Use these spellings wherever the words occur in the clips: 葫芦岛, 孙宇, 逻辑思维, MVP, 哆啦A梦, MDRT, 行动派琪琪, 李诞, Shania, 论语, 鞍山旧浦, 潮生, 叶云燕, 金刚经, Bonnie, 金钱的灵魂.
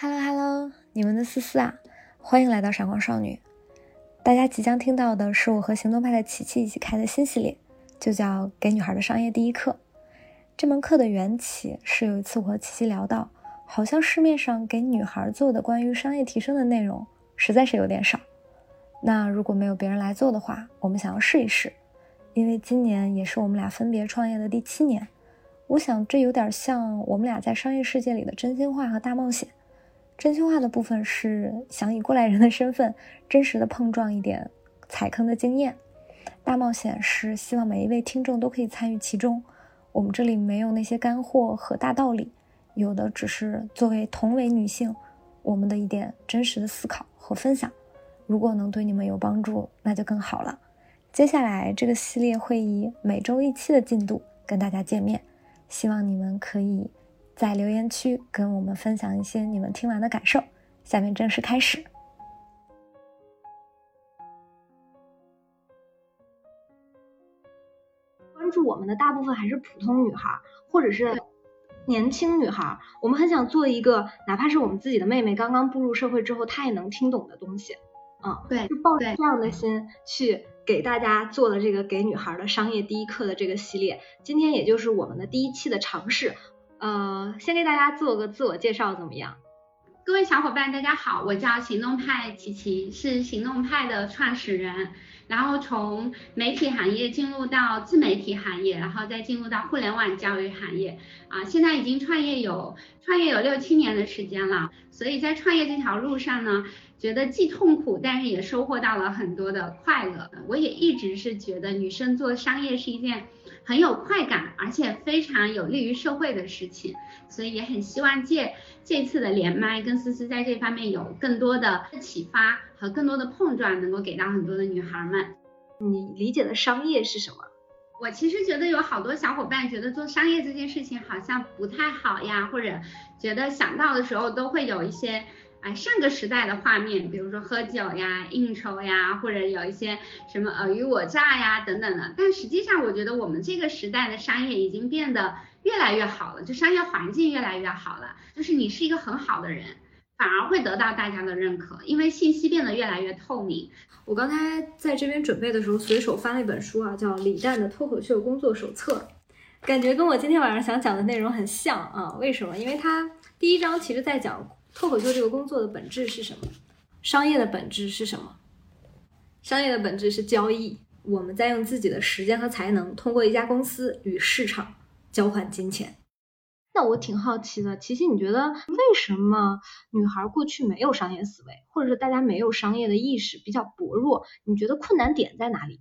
Hello， 你们的思思啊，欢迎来到闪光少女。大家即将听到的是我和行动派的琪琪一起开的新系列，就叫给女孩的商业第一课。这门课的缘起是有一次我和琪琪聊到，好像市面上给女孩做的关于商业提升的内容实在是有点少，那如果没有别人来做的话，我们想要试一试。因为今年也是我们俩分别创业的第7年，我想这有点像我们俩在商业世界里的真心话和大冒险。真心话的部分是想以过来人的身份真实的碰撞一点踩坑的经验，大冒险是希望每一位听众都可以参与其中。我们这里没有那些干货和大道理，有的只是作为同为女性我们的一点真实的思考和分享，如果能对你们有帮助那就更好了。接下来这个系列会以每周1期的进度跟大家见面，希望你们可以在留言区跟我们分享一些你们听完的感受。下面正式开始。关注我们的大部分还是普通女孩或者是年轻女孩，我们很想做一个哪怕是我们自己的妹妹刚刚步入社会之后她也能听懂的东西啊，对，就抱着这样的心去给大家做了这个给女孩的商业第一课的这个系列。今天也就是我们的第1期的尝试，先给大家做个自我介绍怎么样？各位小伙伴大家好，我叫行动派琪琪，是行动派的创始人，然后从媒体行业进入到自媒体行业，然后再进入到互联网教育行业啊，现在已经创业有6-7年的时间了。所以在创业这条路上呢，觉得既痛苦但是也收获到了很多的快乐。我也一直是觉得女生做商业是一件很有快感而且非常有利于社会的事情，所以也很希望借这次的连麦跟思思在这方面有更多的启发和更多的碰撞，能够给到很多的女孩们。你理解的商业是什么？我其实觉得有好多小伙伴觉得做商业这件事情好像不太好呀，或者觉得想到的时候都会有一些上个时代的画面，比如说喝酒呀、应酬呀，或者有一些什么尔虞我诈呀等等的。但实际上我觉得我们这个时代的商业已经变得越来越好了，就商业环境越来越好了，就是你是一个很好的人反而会得到大家的认可，因为信息变得越来越透明。我刚才在这边准备的时候随手翻了一本书啊，叫李诞的脱口秀工作手册，感觉跟我今天晚上想讲的内容很像啊。为什么？因为他第一章其实在讲脱口秀这个工作的本质是什么？商业的本质是什么？商业的本质是交易，我们在用自己的时间和才能，通过一家公司与市场交换金钱。那我挺好奇的，琪琪，你觉得为什么女孩过去没有商业思维，或者是大家没有商业的意识，比较薄弱？你觉得困难点在哪里？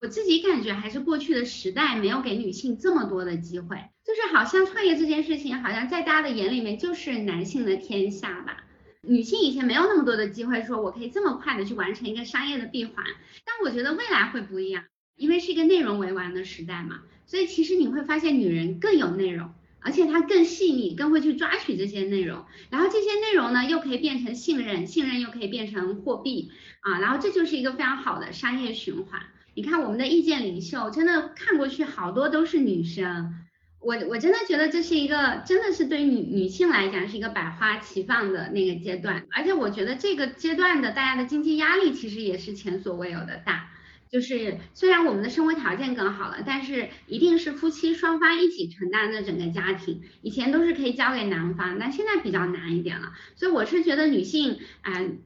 我自己感觉还是过去的时代没有给女性这么多的机会，就是好像创业这件事情好像在大家的眼里面就是男性的天下吧，女性以前没有那么多的机会说我可以这么快的去完成一个商业的闭环。但我觉得未来会不一样，因为是一个内容为王的时代嘛，所以其实你会发现女人更有内容，而且她更细腻，更会去抓取这些内容，然后这些内容呢又可以变成信任，信任又可以变成货币啊，然后这就是一个非常好的商业循环。你看我们的意见领袖真的看过去好多都是女生，我真的觉得这是一个真的是对于女性来讲是一个百花齐放的那个阶段。而且我觉得这个阶段的大家的经济压力其实也是前所未有的大，就是虽然我们的生活条件更好了，但是一定是夫妻双方一起承担的整个家庭，以前都是可以交给男方，但现在比较难一点了。所以我是觉得女性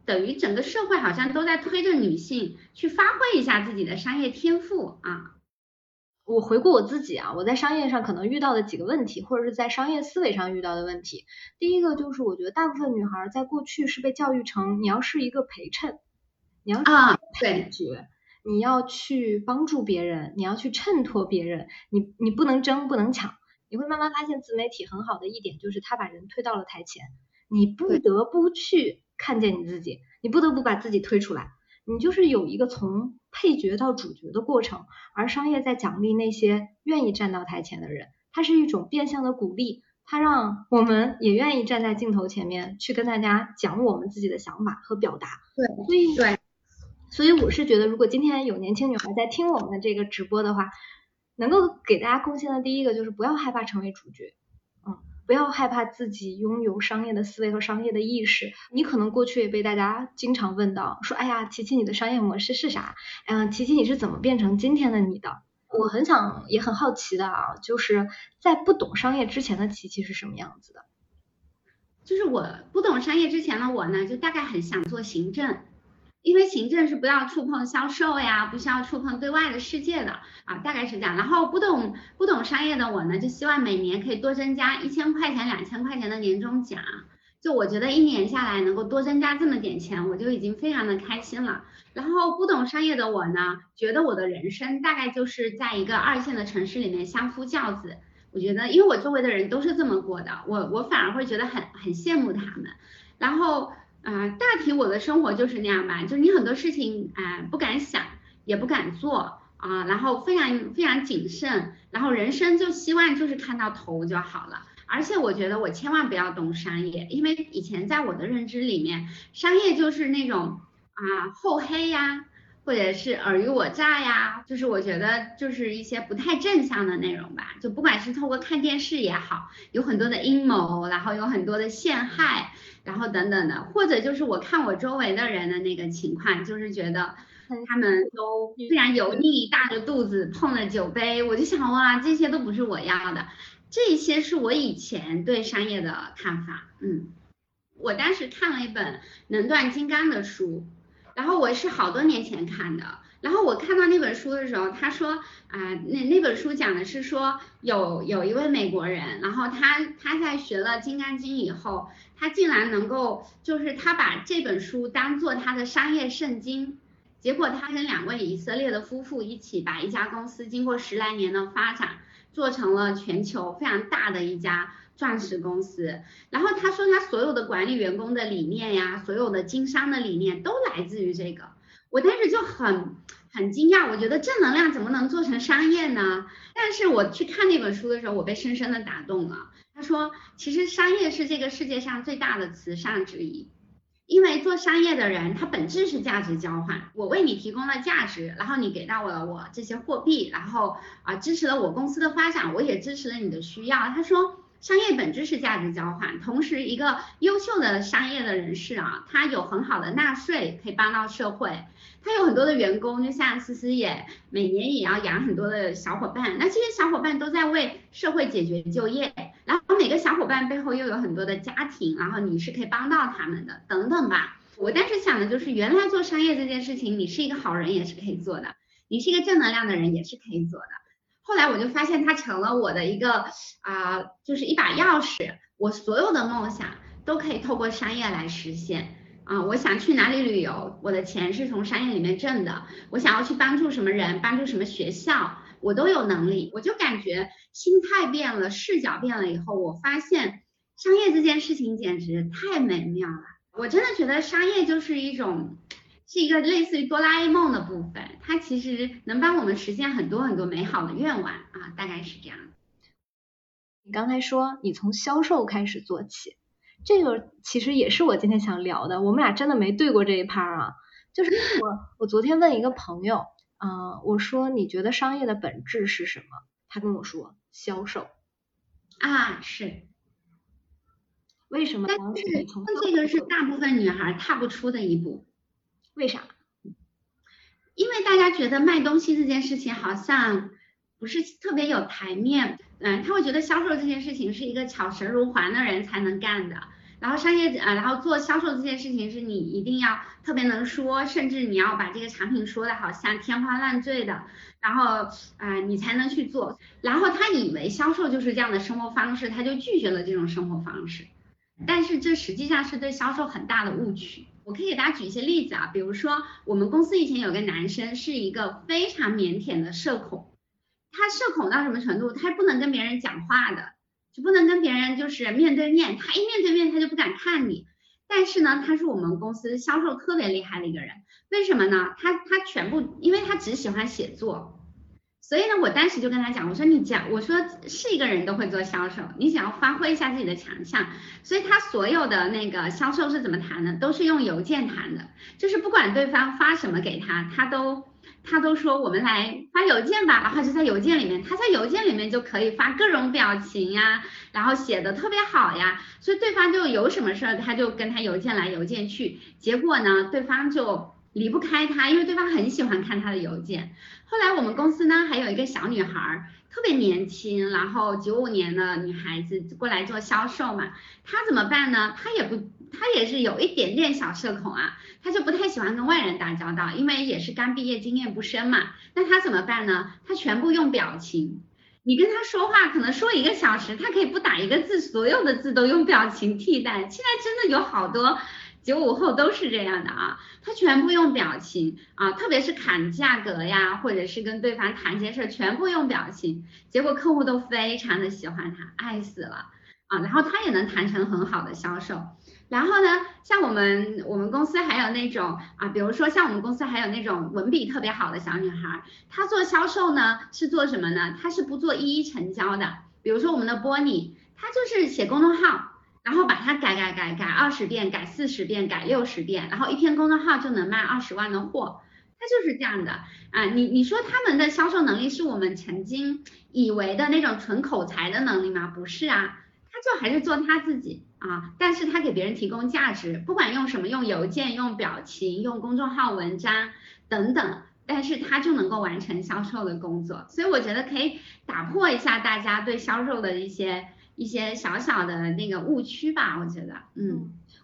等于整个社会好像都在推着女性去发挥一下自己的商业天赋啊。我回顾我自己啊，我在商业上可能遇到的几个问题，或者是在商业思维上遇到的问题。第一个就是我觉得大部分女孩在过去是被教育成你要是一个陪衬，你要是配角你要去帮助别人，你要去衬托别人，你不能争不能抢。你会慢慢发现自媒体很好的一点就是它把人推到了台前，你不得不去看见你自己，你不得不把自己推出来，你就是有一个从配角到主角的过程。而商业在奖励那些愿意站到台前的人，它是一种变相的鼓励，它让我们也愿意站在镜头前面去跟大家讲我们自己的想法和表达。对，所以我是觉得如果今天有年轻女孩在听我们的这个直播的话，能够给大家贡献的第一个就是不要害怕成为主角。不要害怕自己拥有商业的思维和商业的意识。你可能过去也被大家经常问到，说哎呀，琪琪你的商业模式是啥？琪琪你是怎么变成今天的你的？我很想也很好奇的啊，就是在不懂商业之前的琪琪是什么样子的？就是我不懂商业之前的我呢，就大概很想做行政，因为行政是不要触碰销售呀，不需要触碰对外的世界的啊，大概是这样。然后不懂商业的我呢，就希望每年可以多增加1000块钱、2000块钱的年终奖。就我觉得一年下来能够多增加这么点钱，我就已经非常的开心了。然后不懂商业的我呢，觉得我的人生大概就是在一个2线的城市里面相夫教子。我觉得因为我周围的人都是这么过的，我反而会觉得很羡慕他们。然后大体我的生活就是那样吧，就你很多事情不敢想也不敢做啊，然后非常非常谨慎，然后人生就希望就是看到头就好了。而且我觉得我千万不要懂商业，因为以前在我的认知里面，商业就是那种厚黑呀，或者是尔虞我诈呀，就是我觉得就是一些不太正向的内容吧。就不管是透过看电视也好，有很多的阴谋，然后有很多的陷害，然后等等的，或者就是我看我周围的人的那个情况，就是觉得他们都非常油腻，大着肚子碰了酒杯，我就想哇，这些都不是我要的。这些是我以前对商业的看法。我当时看了一本能断金刚的书，然后我是好多年前看的。然后我看到那本书的时候，他说那本书讲的是说有一位美国人，然后他在学了金刚经以后，他竟然能够就是他把这本书当做他的商业圣经。结果他跟2位以色列的夫妇一起把一家公司经过10来年的发展做成了全球非常大的一家钻石公司。然后他说他所有的管理员工的理念呀，所有的经商的理念都来自于这个。我当时就很惊讶，我觉得正能量怎么能做成商业呢？但是我去看那本书的时候，我被深深的打动了。他说其实商业是这个世界上最大的慈善之一，因为做商业的人他本质是价值交换，我为你提供了价值，然后你给到我这些货币，然后支持了我公司的发展，我也支持了你的需要。他说商业本质是价值交换，同时一个优秀的商业的人士他有很好的纳税可以帮到社会，他有很多的员工，就像思思也每年也要养很多的小伙伴，那这些小伙伴都在为社会解决就业，然后每个小伙伴背后又有很多的家庭，然后你是可以帮到他们的等等吧。我当时想的就是原来做商业这件事情，你是一个好人也是可以做的，你是一个正能量的人也是可以做的。后来我就发现它成了我的一个就是一把钥匙，我所有的梦想都可以透过商业来实现。我想去哪里旅游，我的钱是从商业里面挣的，我想要去帮助什么人，帮助什么学校，我都有能力。我就感觉心态变了，视角变了以后，我发现商业这件事情简直太美妙了。我真的觉得商业就是是一个类似于哆啦 A 梦的部分，它其实能帮我们实现很多很多美好的愿望大概是这样。你刚才说你从销售开始做起，这个其实也是我今天想聊的，我们俩真的没对过这一趴啊。就是我昨天问一个朋友我说你觉得商业的本质是什么？他跟我说销售。是为什么？但是这个是大部分女孩踏不出的一步。为啥？因为大家觉得卖东西这件事情好像不是特别有台面，他会觉得销售这件事情是一个巧舌如簧的人才能干的，然后商业然后做销售这件事情是你一定要特别能说，甚至你要把这个产品说的好像天花乱坠的，然后你才能去做。然后他以为销售就是这样的生活方式，他就拒绝了这种生活方式，但是这实际上是对销售很大的误区。我可以给大家举一些例子比如说我们公司以前有个男生是一个非常腼腆的社恐，他社恐到什么程度，他不能跟别人讲话的，就不能跟别人就是面对面，他一面对面他就不敢看你。但是呢，他是我们公司销售特别厉害的一个人。为什么呢？他全部，因为他只喜欢写作，所以呢我当时就跟他讲，我说是一个人都会做销售，你想要发挥一下自己的强项。所以他所有的那个销售是怎么谈的，都是用邮件谈的，就是不管对方发什么给他，他都他都说我们来发邮件吧，然后就在邮件里面，他在邮件里面就可以发各种表情呀，然后写的特别好呀，所以对方就有什么事儿他就跟他邮件来邮件去，结果呢对方就离不开他，因为对方很喜欢看他的邮件。后来我们公司呢还有一个小女孩特别年轻，然后95年的女孩子过来做销售嘛，她怎么办呢？她也是有一点点小社恐啊，她就不太喜欢跟外人打交道，因为也是刚毕业经验不深嘛。那她怎么办呢？她全部用表情。你跟她说话可能说1个小时，她可以不打一个字，所有的字都用表情替代。现在真的有好多95后都是这样的啊，他全部用表情啊，特别是砍价格呀，或者是跟对方谈些事，全部用表情，结果客户都非常的喜欢他，爱死了啊，然后他也能谈成很好的销售。然后呢，像我们公司还有那种啊，比如说像我们公司还有那种文笔特别好的小女孩，她做销售呢是做什么呢？她是不做一一成交的，比如说我们的Bonnie，她就是写公众号，然后把它改20遍，改40遍，改60遍，然后一篇公众号就能卖20万的货，它就是这样的啊。你说他们的销售能力是我们曾经以为的那种纯口才的能力吗？不是啊，他就还是做他自己啊，但是他给别人提供价值，不管用什么，用邮件，用表情，用公众号文章等等，但是他就能够完成销售的工作。所以我觉得可以打破一下大家对销售的一些小小的那个误区吧，我觉得。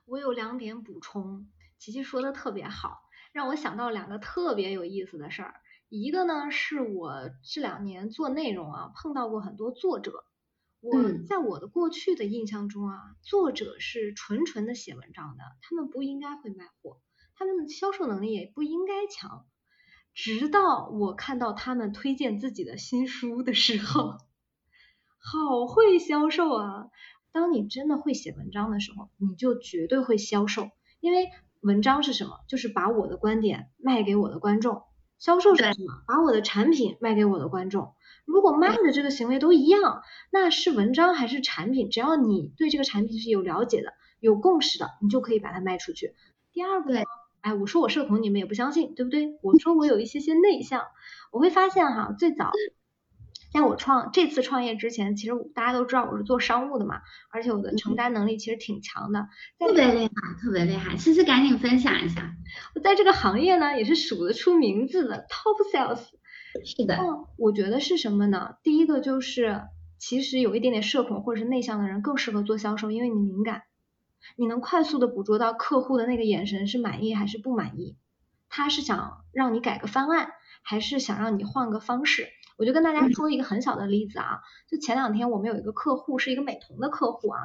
我有2点补充，琪琪说的特别好，让我想到2个特别有意思的事儿。一个呢是我这2年做内容啊，碰到过很多作者。我在我的过去的印象中啊，作者是纯的写文章的，他们不应该会卖货，他们的销售能力也不应该强。直到我看到他们推荐自己的新书的时候，好会销售啊！当你真的会写文章的时候，你就绝对会销售，因为文章是什么？就是把我的观点卖给我的观众。销售是什么？把我的产品卖给我的观众。如果卖的这个行为都一样，那是文章还是产品，只要你对这个产品是有了解的、有共识的，你就可以把它卖出去。第二个呢，我说我社恐，你们也不相信，对不对？我说我有一些内向，我会发现哈，最早在我这次创业之前，其实大家都知道我是做商务的嘛，而且我的承担能力其实挺强的，特别厉害。其实赶紧分享一下，我在这个行业呢也是数得出名字的 top sales。 是的。我觉得是什么呢？第一个就是其实有一点点社恐或者是内向的人更适合做销售，因为你敏感，你能快速的捕捉到客户的那个眼神是满意还是不满意，他是想让你改个方案还是想让你换个方式。我就跟大家说一个很小的例子啊，就前2天我们有一个客户是一个美瞳的客户啊，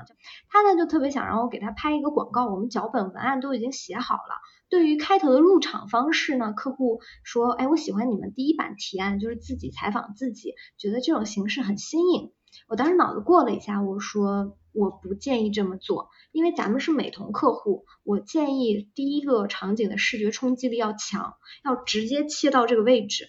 他呢就特别想让我给他拍一个广告，我们脚本文案都已经写好了。对于开头的入场方式呢，客户说，我喜欢你们第一版提案，就是自己采访自己，觉得这种形式很新颖。我当时脑子过了一下，我说我不建议这么做，因为咱们是美瞳客户，我建议第一个场景的视觉冲击力要强，要直接切到这个位置。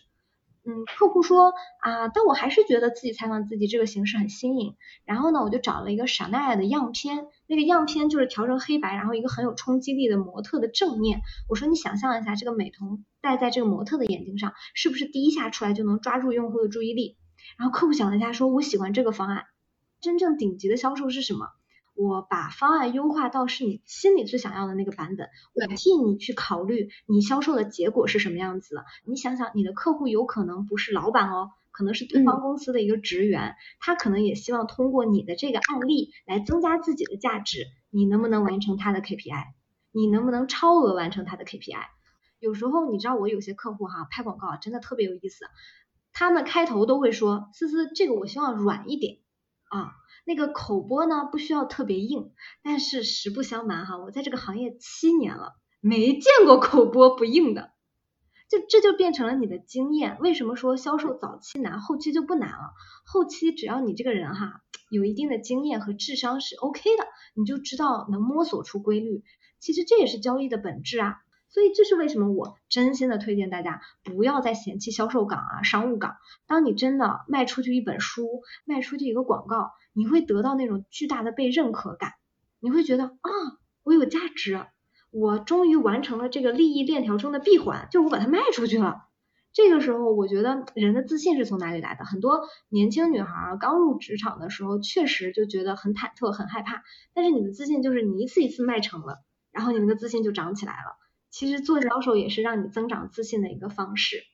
客户说啊，但我还是觉得自己采访自己这个形式很新颖。然后呢，我就找了一个 Shania 的样片，那个样片就是调成黑白，然后一个很有冲击力的模特的正面。我说你想象一下，这个美瞳戴在这个模特的眼睛上，是不是第一下出来就能抓住用户的注意力？然后客户想了一下说，我喜欢这个方案。真正顶级的销售是什么？我把方案优化到是你心里最想要的那个版本，我替你去考虑你销售的结果是什么样子的。你想想，你的客户有可能不是老板哦，可能是对方公司的一个职员，他可能也希望通过你的这个案例来增加自己的价值。你能不能完成他的 KPI？ 你能不能超额完成他的 KPI？ 有时候你知道我有些客户哈，拍广告真的特别有意思，他们开头都会说，思这个我希望软一点啊。那个口播呢不需要特别硬，但是实不相瞒哈，我在这个行业7年了，没见过口播不硬的，这就变成了你的经验。为什么说销售早期难，后期就不难了？后期只要你这个人哈有一定的经验和智商是 OK 的，你就知道能摸索出规律。其实这也是交易的本质啊。所以这是为什么我真心的推荐大家不要再嫌弃销售岗啊、商务岗。当你真的卖出去一本书、卖出去一个广告，你会得到那种巨大的被认可感，你会觉得啊，我有价值，我终于完成了这个利益链条中的闭环，就是我把它卖出去了。这个时候我觉得人的自信是从哪里来的？很多年轻女孩刚入职场的时候确实就觉得很忐忑很害怕，但是你的自信就是你一次一次迈成了，然后你那个自信就长起来了。其实做销售也是让你增长自信的一个方式。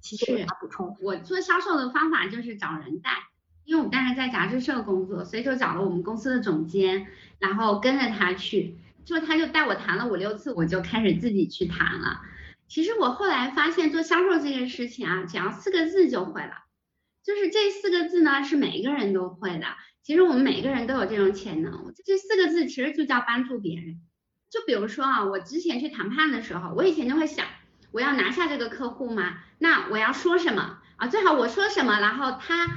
其实给他补充，我做销售的方法就是找人带，因为我们当时在杂志社工作，所以就找了我们公司的总监，然后跟着他去，就他就带我谈了5-6次，我就开始自己去谈了。其实我后来发现做销售这件事情啊，只要4个字就会了，就是这4个字呢是每一个人都会的。其实我们每个人都有这种潜能，这4个字其实就叫帮助别人。就比如说啊，我之前去谈判的时候，我以前就会想，我要拿下这个客户吗？那我要说什么啊？最好我说什么，然后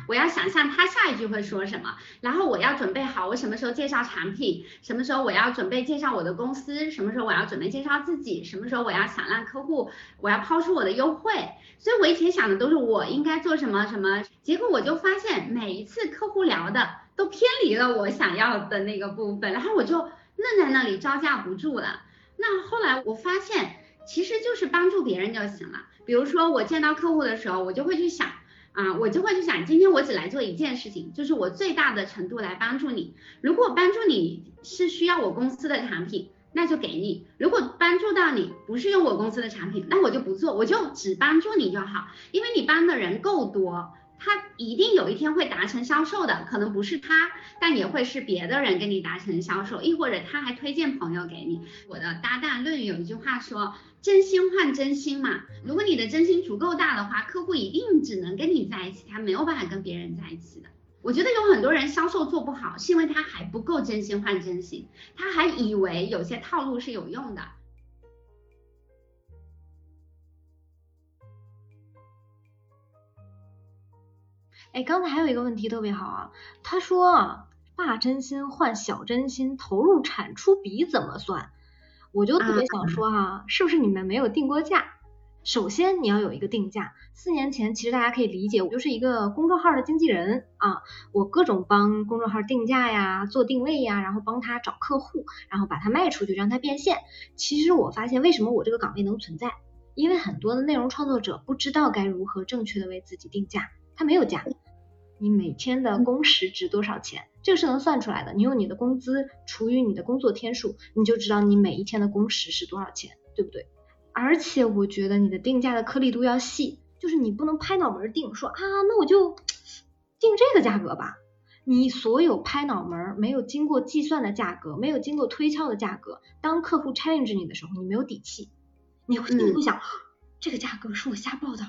我要想象他下一句会说什么，然后我要准备好我什么时候介绍产品，什么时候我要准备介绍我的公司，什么时候我要准备介绍自己，什么时候我要想让客户，我要抛出我的优惠。所以我以前想的都是我应该做什么什么，结果我就发现每一次客户聊的都偏离了我想要的那个部分，然后我就愣在那里招架不住了。那后来我发现其实就是帮助别人就行了。比如说我见到客户的时候，我就会去想今天我只来做一件事情，就是我最大的程度来帮助你。如果帮助你是需要我公司的产品，那就给你；如果帮助到你不是用我公司的产品，那我就不做，我就只帮助你就好。因为你帮的人够多，他一定有一天会达成销售的，可能不是他，但也会是别的人跟你达成销售，亦或者他还推荐朋友给你。我的搭档论语有一句话说，真心换真心嘛，如果你的真心足够大的话，客户一定只能跟你在一起，他没有办法跟别人在一起的。我觉得有很多人销售做不好，是因为他还不够真心换真心，他还以为有些套路是有用的。哎，刚才还有一个问题特别好啊，他说啊，大真心换小真心，投入产出比怎么算？我就特别想说啊，是不是你们没有定过价？首先你要有一个定价。4年前其实大家可以理解，我就是一个公众号的经纪人啊，我各种帮公众号定价呀，做定位呀，然后帮他找客户，然后把它卖出去，让它变现。其实我发现为什么我这个岗位能存在，因为很多的内容创作者不知道该如何正确的为自己定价，他没有价。你每天的工时值多少钱，这个是能算出来的，你用你的工资除以你的工作天数，你就知道你每一天的工时是多少钱，对不对？而且我觉得你的定价的颗粒度要细，就是你不能拍脑门定，说啊，那我就定这个价格吧。你所有拍脑门没有经过计算的价格，没有经过推敲的价格，当客户 challenge 你的时候，你没有底气，你会想，这个价格是我瞎报的，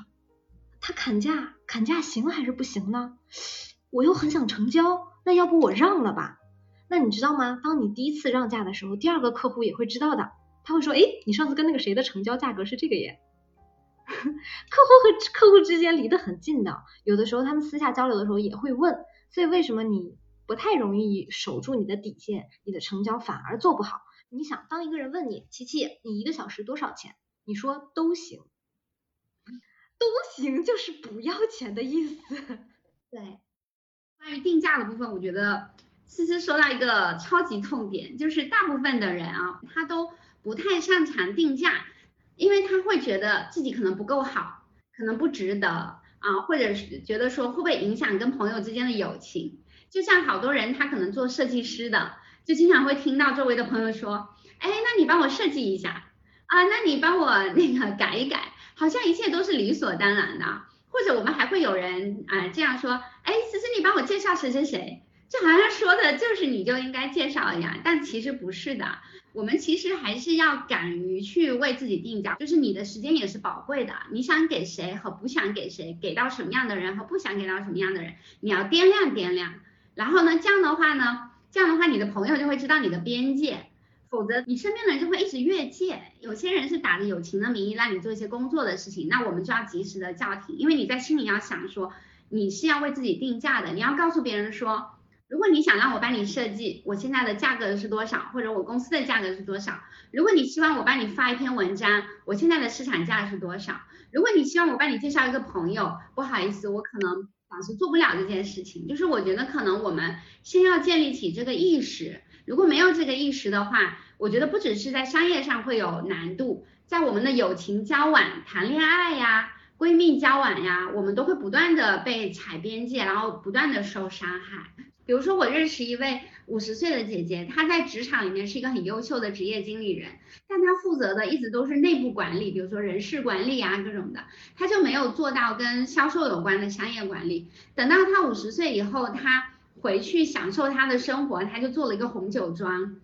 他砍价行还是不行呢？我又很想成交，那要不我让了吧。那你知道吗，当你第一次让价的时候，第二个客户也会知道的，他会说，诶，你上次跟那个谁的成交价格是这个耶。客户和客户之间离得很近的，有的时候他们私下交流的时候也会问。所以为什么你不太容易守住你的底线，你的成交反而做不好？你想，当一个人问你，琪琪，你1个小时多少钱？你说都行，都行就是不要钱的意思。对，关于定价的部分，我觉得思思说到一个超级痛点，就是大部分的人啊，他都不太擅长定价，因为他会觉得自己可能不够好，可能不值得啊，或者是觉得说会不会影响跟朋友之间的友情。就像好多人他可能做设计师的，就经常会听到周围的朋友说，哎，那你帮我设计一下啊，那你帮我那个改一改，好像一切都是理所当然的。或者我们还会有人啊这样说，哎，思思你帮我介绍谁谁谁，这好像说的就是你就应该介绍一样，但其实不是的。我们其实还是要敢于去为自己定价，就是你的时间也是宝贵的，你想给谁和不想给谁，给到什么样的人和不想给到什么样的人，你要掂量掂量。然后呢，这样的话你的朋友就会知道你的边界，否则你身边的人就会一直越界。有些人是打着友情的名义让你做一些工作的事情，那我们就要及时的叫停，因为你在心里要想说你是要为自己定价的，你要告诉别人说，如果你想让我帮你设计，我现在的价格是多少，或者我公司的价格是多少。如果你希望我帮你发一篇文章，我现在的市场价是多少。如果你希望我帮你介绍一个朋友，不好意思，我可能暂时做不了这件事情。就是我觉得可能我们先要建立起这个意识，如果没有这个意识的话，我觉得不只是在商业上会有难度，在我们的友情交往、谈恋爱呀、闺蜜交往呀，我们都会不断的被踩边界，然后不断的受伤害。比如说我认识一位50岁的姐姐，她在职场里面是一个很优秀的职业经理人，但她负责的一直都是内部管理，比如说人事管理啊各种的，她就没有做到跟销售有关的商业管理。等到她50岁以后，她回去享受她的生活，她就做了一个红酒庄。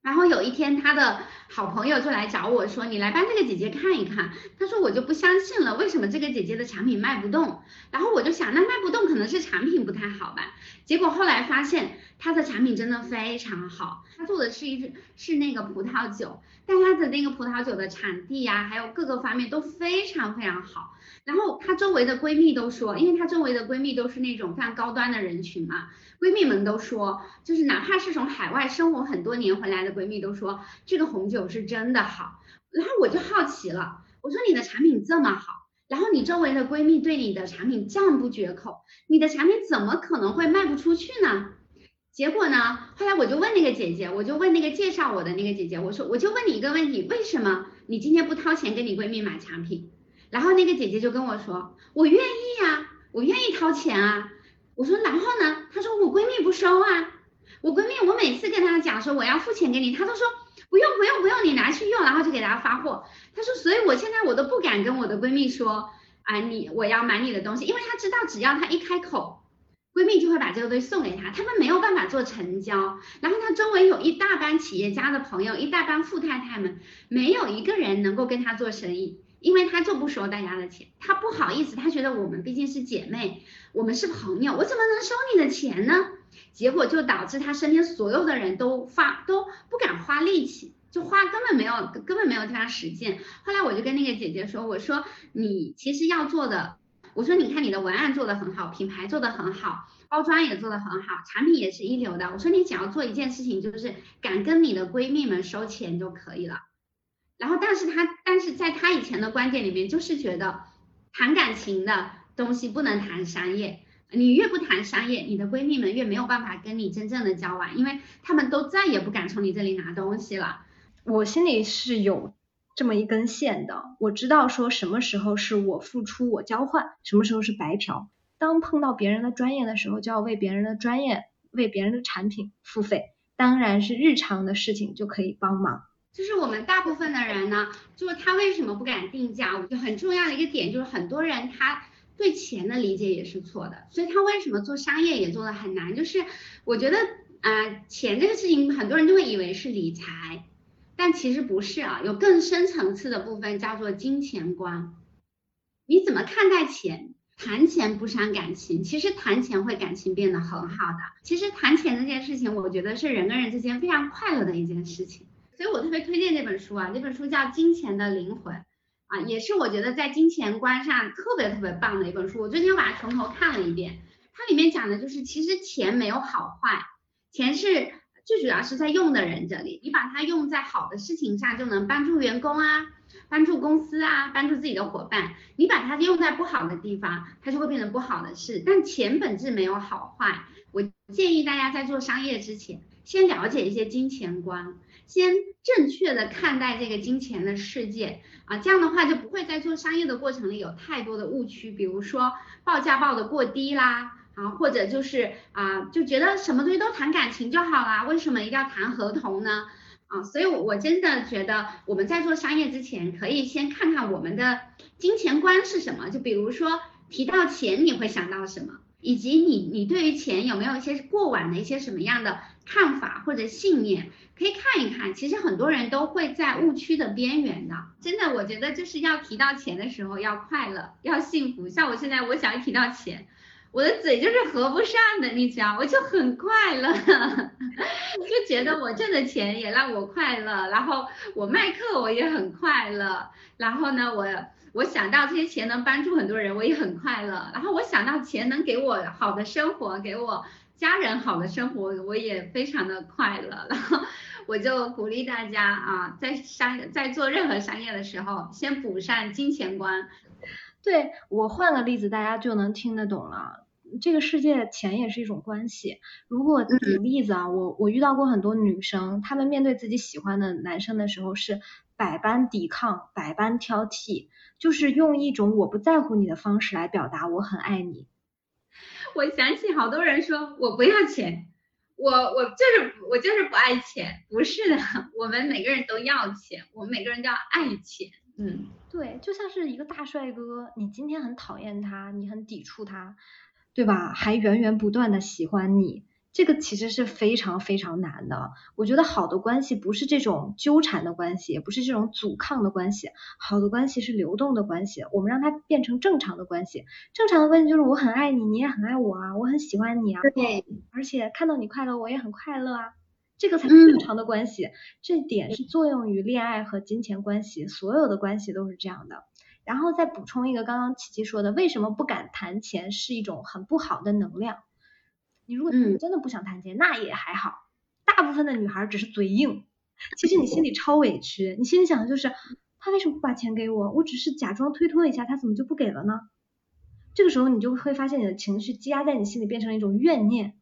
然后有一天他的好朋友就来找我说，你来帮这个姐姐看一看。他说我就不相信了，为什么这个姐姐的产品卖不动。然后我就想，那卖不动可能是产品不太好吧。结果后来发现他的产品真的非常好，他做的是那个葡萄酒，但他的那个葡萄酒的产地啊还有各个方面都非常非常好。然后她周围的闺蜜都说，因为她周围的闺蜜都是那种非常高端的人群嘛，闺蜜们都说，就是哪怕是从海外生活很多年回来的闺蜜都说，这个红酒是真的好。然后我就好奇了，我说你的产品这么好，然后你周围的闺蜜对你的产品赞不绝口，你的产品怎么可能会卖不出去呢？结果呢，后来我就问那个姐姐，我就问那个介绍我的那个姐姐，我说我就问你一个问题，为什么你今天不掏钱给你闺蜜买产品？然后那个姐姐就跟我说，我愿意啊，我愿意掏钱啊。我说然后呢？她说我闺蜜不收啊，我闺蜜我每次跟她讲说我要付钱给你，她都说不用你拿去用，然后就给她发货。她说所以我现在我都不敢跟我的闺蜜说啊，我要买你的东西，因为她知道只要她一开口，闺蜜就会把这个东西送给她，她们没有办法做成交。然后她周围有一大班企业家的朋友，一大班富太太们，没有一个人能够跟她做生意，因为他就不收大家的钱，他不好意思，他觉得我们毕竟是姐妹，我们是朋友，我怎么能收你的钱呢？结果就导致他身边所有的人都不敢花力气，就根本没有地方实践。后来我就跟那个姐姐说，我说你其实要做的，我说你看你的文案做得很好，品牌做得很好，包装也做得很好，产品也是一流的，我说你只要做一件事情，就是敢跟你的闺蜜们收钱就可以了。然后但是在他以前的观点里面，就是觉得谈感情的东西不能谈商业，你越不谈商业，你的闺蜜们越没有办法跟你真正的交往，因为他们都再也不敢从你这里拿东西了。我心里是有这么一根线的，我知道说什么时候是我付出我交换，什么时候是白嫖。当碰到别人的专业的时候，就要为别人的专业，为别人的产品付费，当然是日常的事情就可以帮忙。就是我们大部分的人呢，就是他为什么不敢定价，我觉得很重要的一个点就是很多人他对钱的理解也是错的，所以他为什么做商业也做得很难。就是我觉得钱这个事情很多人就会以为是理财，但其实不是啊，有更深层次的部分叫做金钱观。你怎么看待钱？谈钱不伤感情，其实谈钱会感情变得很好的。其实谈钱这件事情，我觉得是人跟人之间非常快乐的一件事情。所以我特别推荐这本书啊，这本书叫《金钱的灵魂》啊，也是我觉得在金钱观上特别棒的一本书。我最近把它从头看了一遍，它里面讲的就是其实钱没有好坏，钱是最主要是在用的人这里，你把它用在好的事情上，就能帮助员工啊，帮助公司啊，帮助自己的伙伴。你把它用在不好的地方，它就会变成不好的事。但钱本质没有好坏，我建议大家在做商业之前，先了解一些金钱观，先正确的看待这个金钱的世界啊，这样的话就不会在做商业的过程里有太多的误区，比如说报价报的过低啦，啊，或者就是就觉得什么东西都谈感情就好啦，为什么一定要谈合同呢？啊，所以我真的觉得我们在做商业之前，可以先看看我们的金钱观是什么，就比如说提到钱你会想到什么，以及你对于钱有没有一些过往的一些什么样的看法或者信念，可以看一看。其实很多人都会在误区的边缘的，真的我觉得就是要提到钱的时候要快乐，要幸福。像我现在，我想一提到钱，我的嘴就是合不上的，你知道，我就很快乐就觉得我挣的钱也让我快乐，然后我卖课我也很快乐，然后呢我想到这些钱能帮助很多人，我也很快乐，然后我想到钱能给我好的生活，给我家人好的生活，我也非常的快乐。然后我就鼓励大家啊，在做任何商业的时候，先补上金钱观。对，我换个例子大家就能听得懂了。这个世界钱也是一种关系。如果举例子啊，我遇到过很多女生，她们面对自己喜欢的男生的时候是百般抵抗，百般挑剔，就是用一种我不在乎你的方式来表达我很爱你。我想起好多人说我不要钱，我就是不爱钱。不是的，我们每个人都要钱，我们每个人都要爱钱。嗯，对，就像是一个大帅哥，你今天很讨厌他，你很抵触他，对吧？还源源不断的喜欢你，这个其实是非常非常难的。我觉得好的关系不是这种纠缠的关系，也不是这种阻抗的关系，好的关系是流动的关系，我们让它变成正常的关系。正常的关系就是我很爱你，你也很爱我啊，我很喜欢你啊，对，而且看到你快乐我也很快乐啊，这个才是正常的关系。这点是作用于恋爱和金钱关系，所有的关系都是这样的。然后再补充一个刚刚琪琪说的，为什么不敢谈钱是一种很不好的能量。你如果真的不想谈钱，那也还好。大部分的女孩只是嘴硬，其实你心里超委屈，你心里想的就是他为什么不把钱给我，我只是假装推脱一下，他怎么就不给了呢？这个时候你就会发现你的情绪积压在你心里，变成一种怨念。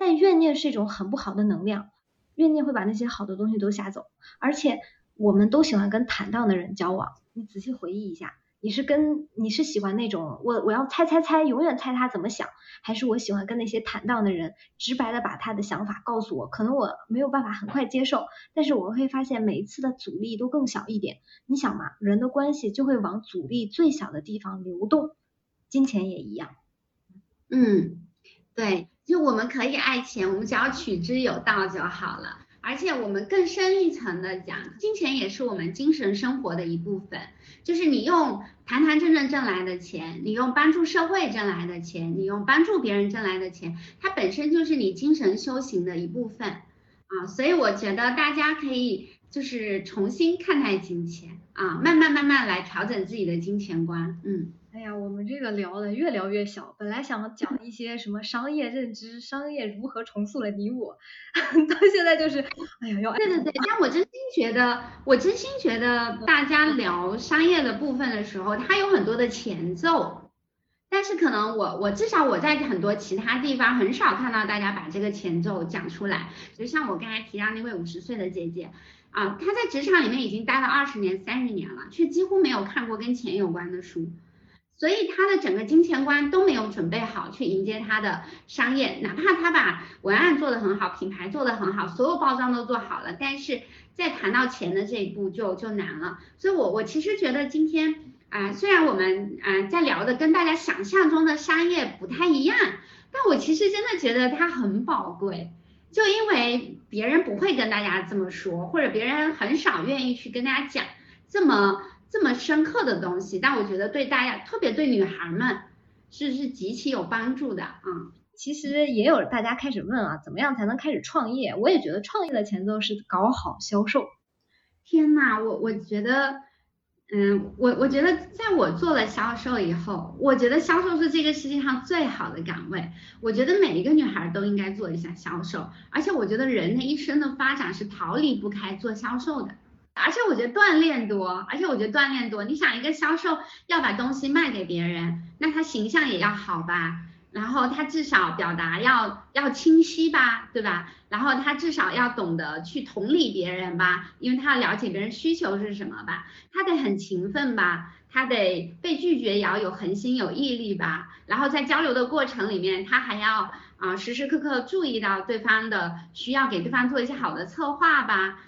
但怨念是一种很不好的能量，怨念会把那些好的东西都吓走。而且我们都喜欢跟坦荡的人交往，你仔细回忆一下，你是喜欢那种我要猜，永远猜他怎么想，还是我喜欢跟那些坦荡的人直白的把他的想法告诉我，可能我没有办法很快接受，但是我会发现每一次的阻力都更小一点。你想嘛，人的关系就会往阻力最小的地方流动，金钱也一样。嗯，对，就我们可以爱钱，我们只要取之有道就好了。而且我们更深一层的讲，金钱也是我们精神生活的一部分，就是你用堂堂正正挣来的钱，你用帮助社会挣来的钱，你用帮助别人挣来的钱，它本身就是你精神修行的一部分啊。所以我觉得大家可以就是重新看待金钱啊，慢慢来调整自己的金钱观。嗯，哎呀，我们这个聊的越聊越小，本来想讲一些什么商业认知，商业如何重塑了你我，到现在就是，哎呀，对，但我真心觉得大家聊商业的部分的时候，它有很多的前奏，但是可能我至少我在很多其他地方很少看到大家把这个前奏讲出来。就像我刚才提到那位50岁的姐姐啊，她在职场里面已经待了20年、30年了，却几乎没有看过跟钱有关的书。所以他的整个金钱观都没有准备好去迎接他的商业，哪怕他把文案做得很好，品牌做得很好，所有包装都做好了，但是在谈到钱的这一步就难了。所以我其实觉得今天虽然我们在聊的跟大家想象中的商业不太一样，但我其实真的觉得它很宝贵，就因为别人不会跟大家这么说，或者别人很少愿意去跟大家讲这么深刻的东西，但我觉得对大家，特别对女孩们是极其有帮助的啊。其实也有大家开始问怎么样才能开始创业？我也觉得创业的前奏是搞好销售。天哪，我觉得，我觉得在我做了销售以后，我觉得销售是这个世界上最好的岗位。我觉得每一个女孩都应该做一下销售，而且我觉得人的一生的发展是逃离不开做销售的。而且我觉得锻炼多，你想一个销售要把东西卖给别人，那他形象也要好吧，然后他至少表达要清晰吧，对吧？然后他至少要懂得去同理别人吧，因为他要了解别人需求是什么吧，他得很勤奋吧，他得被拒绝也要有恒心有毅力吧，然后在交流的过程里面他还要时时刻刻注意到对方的需要，给对方做一些好的策划吧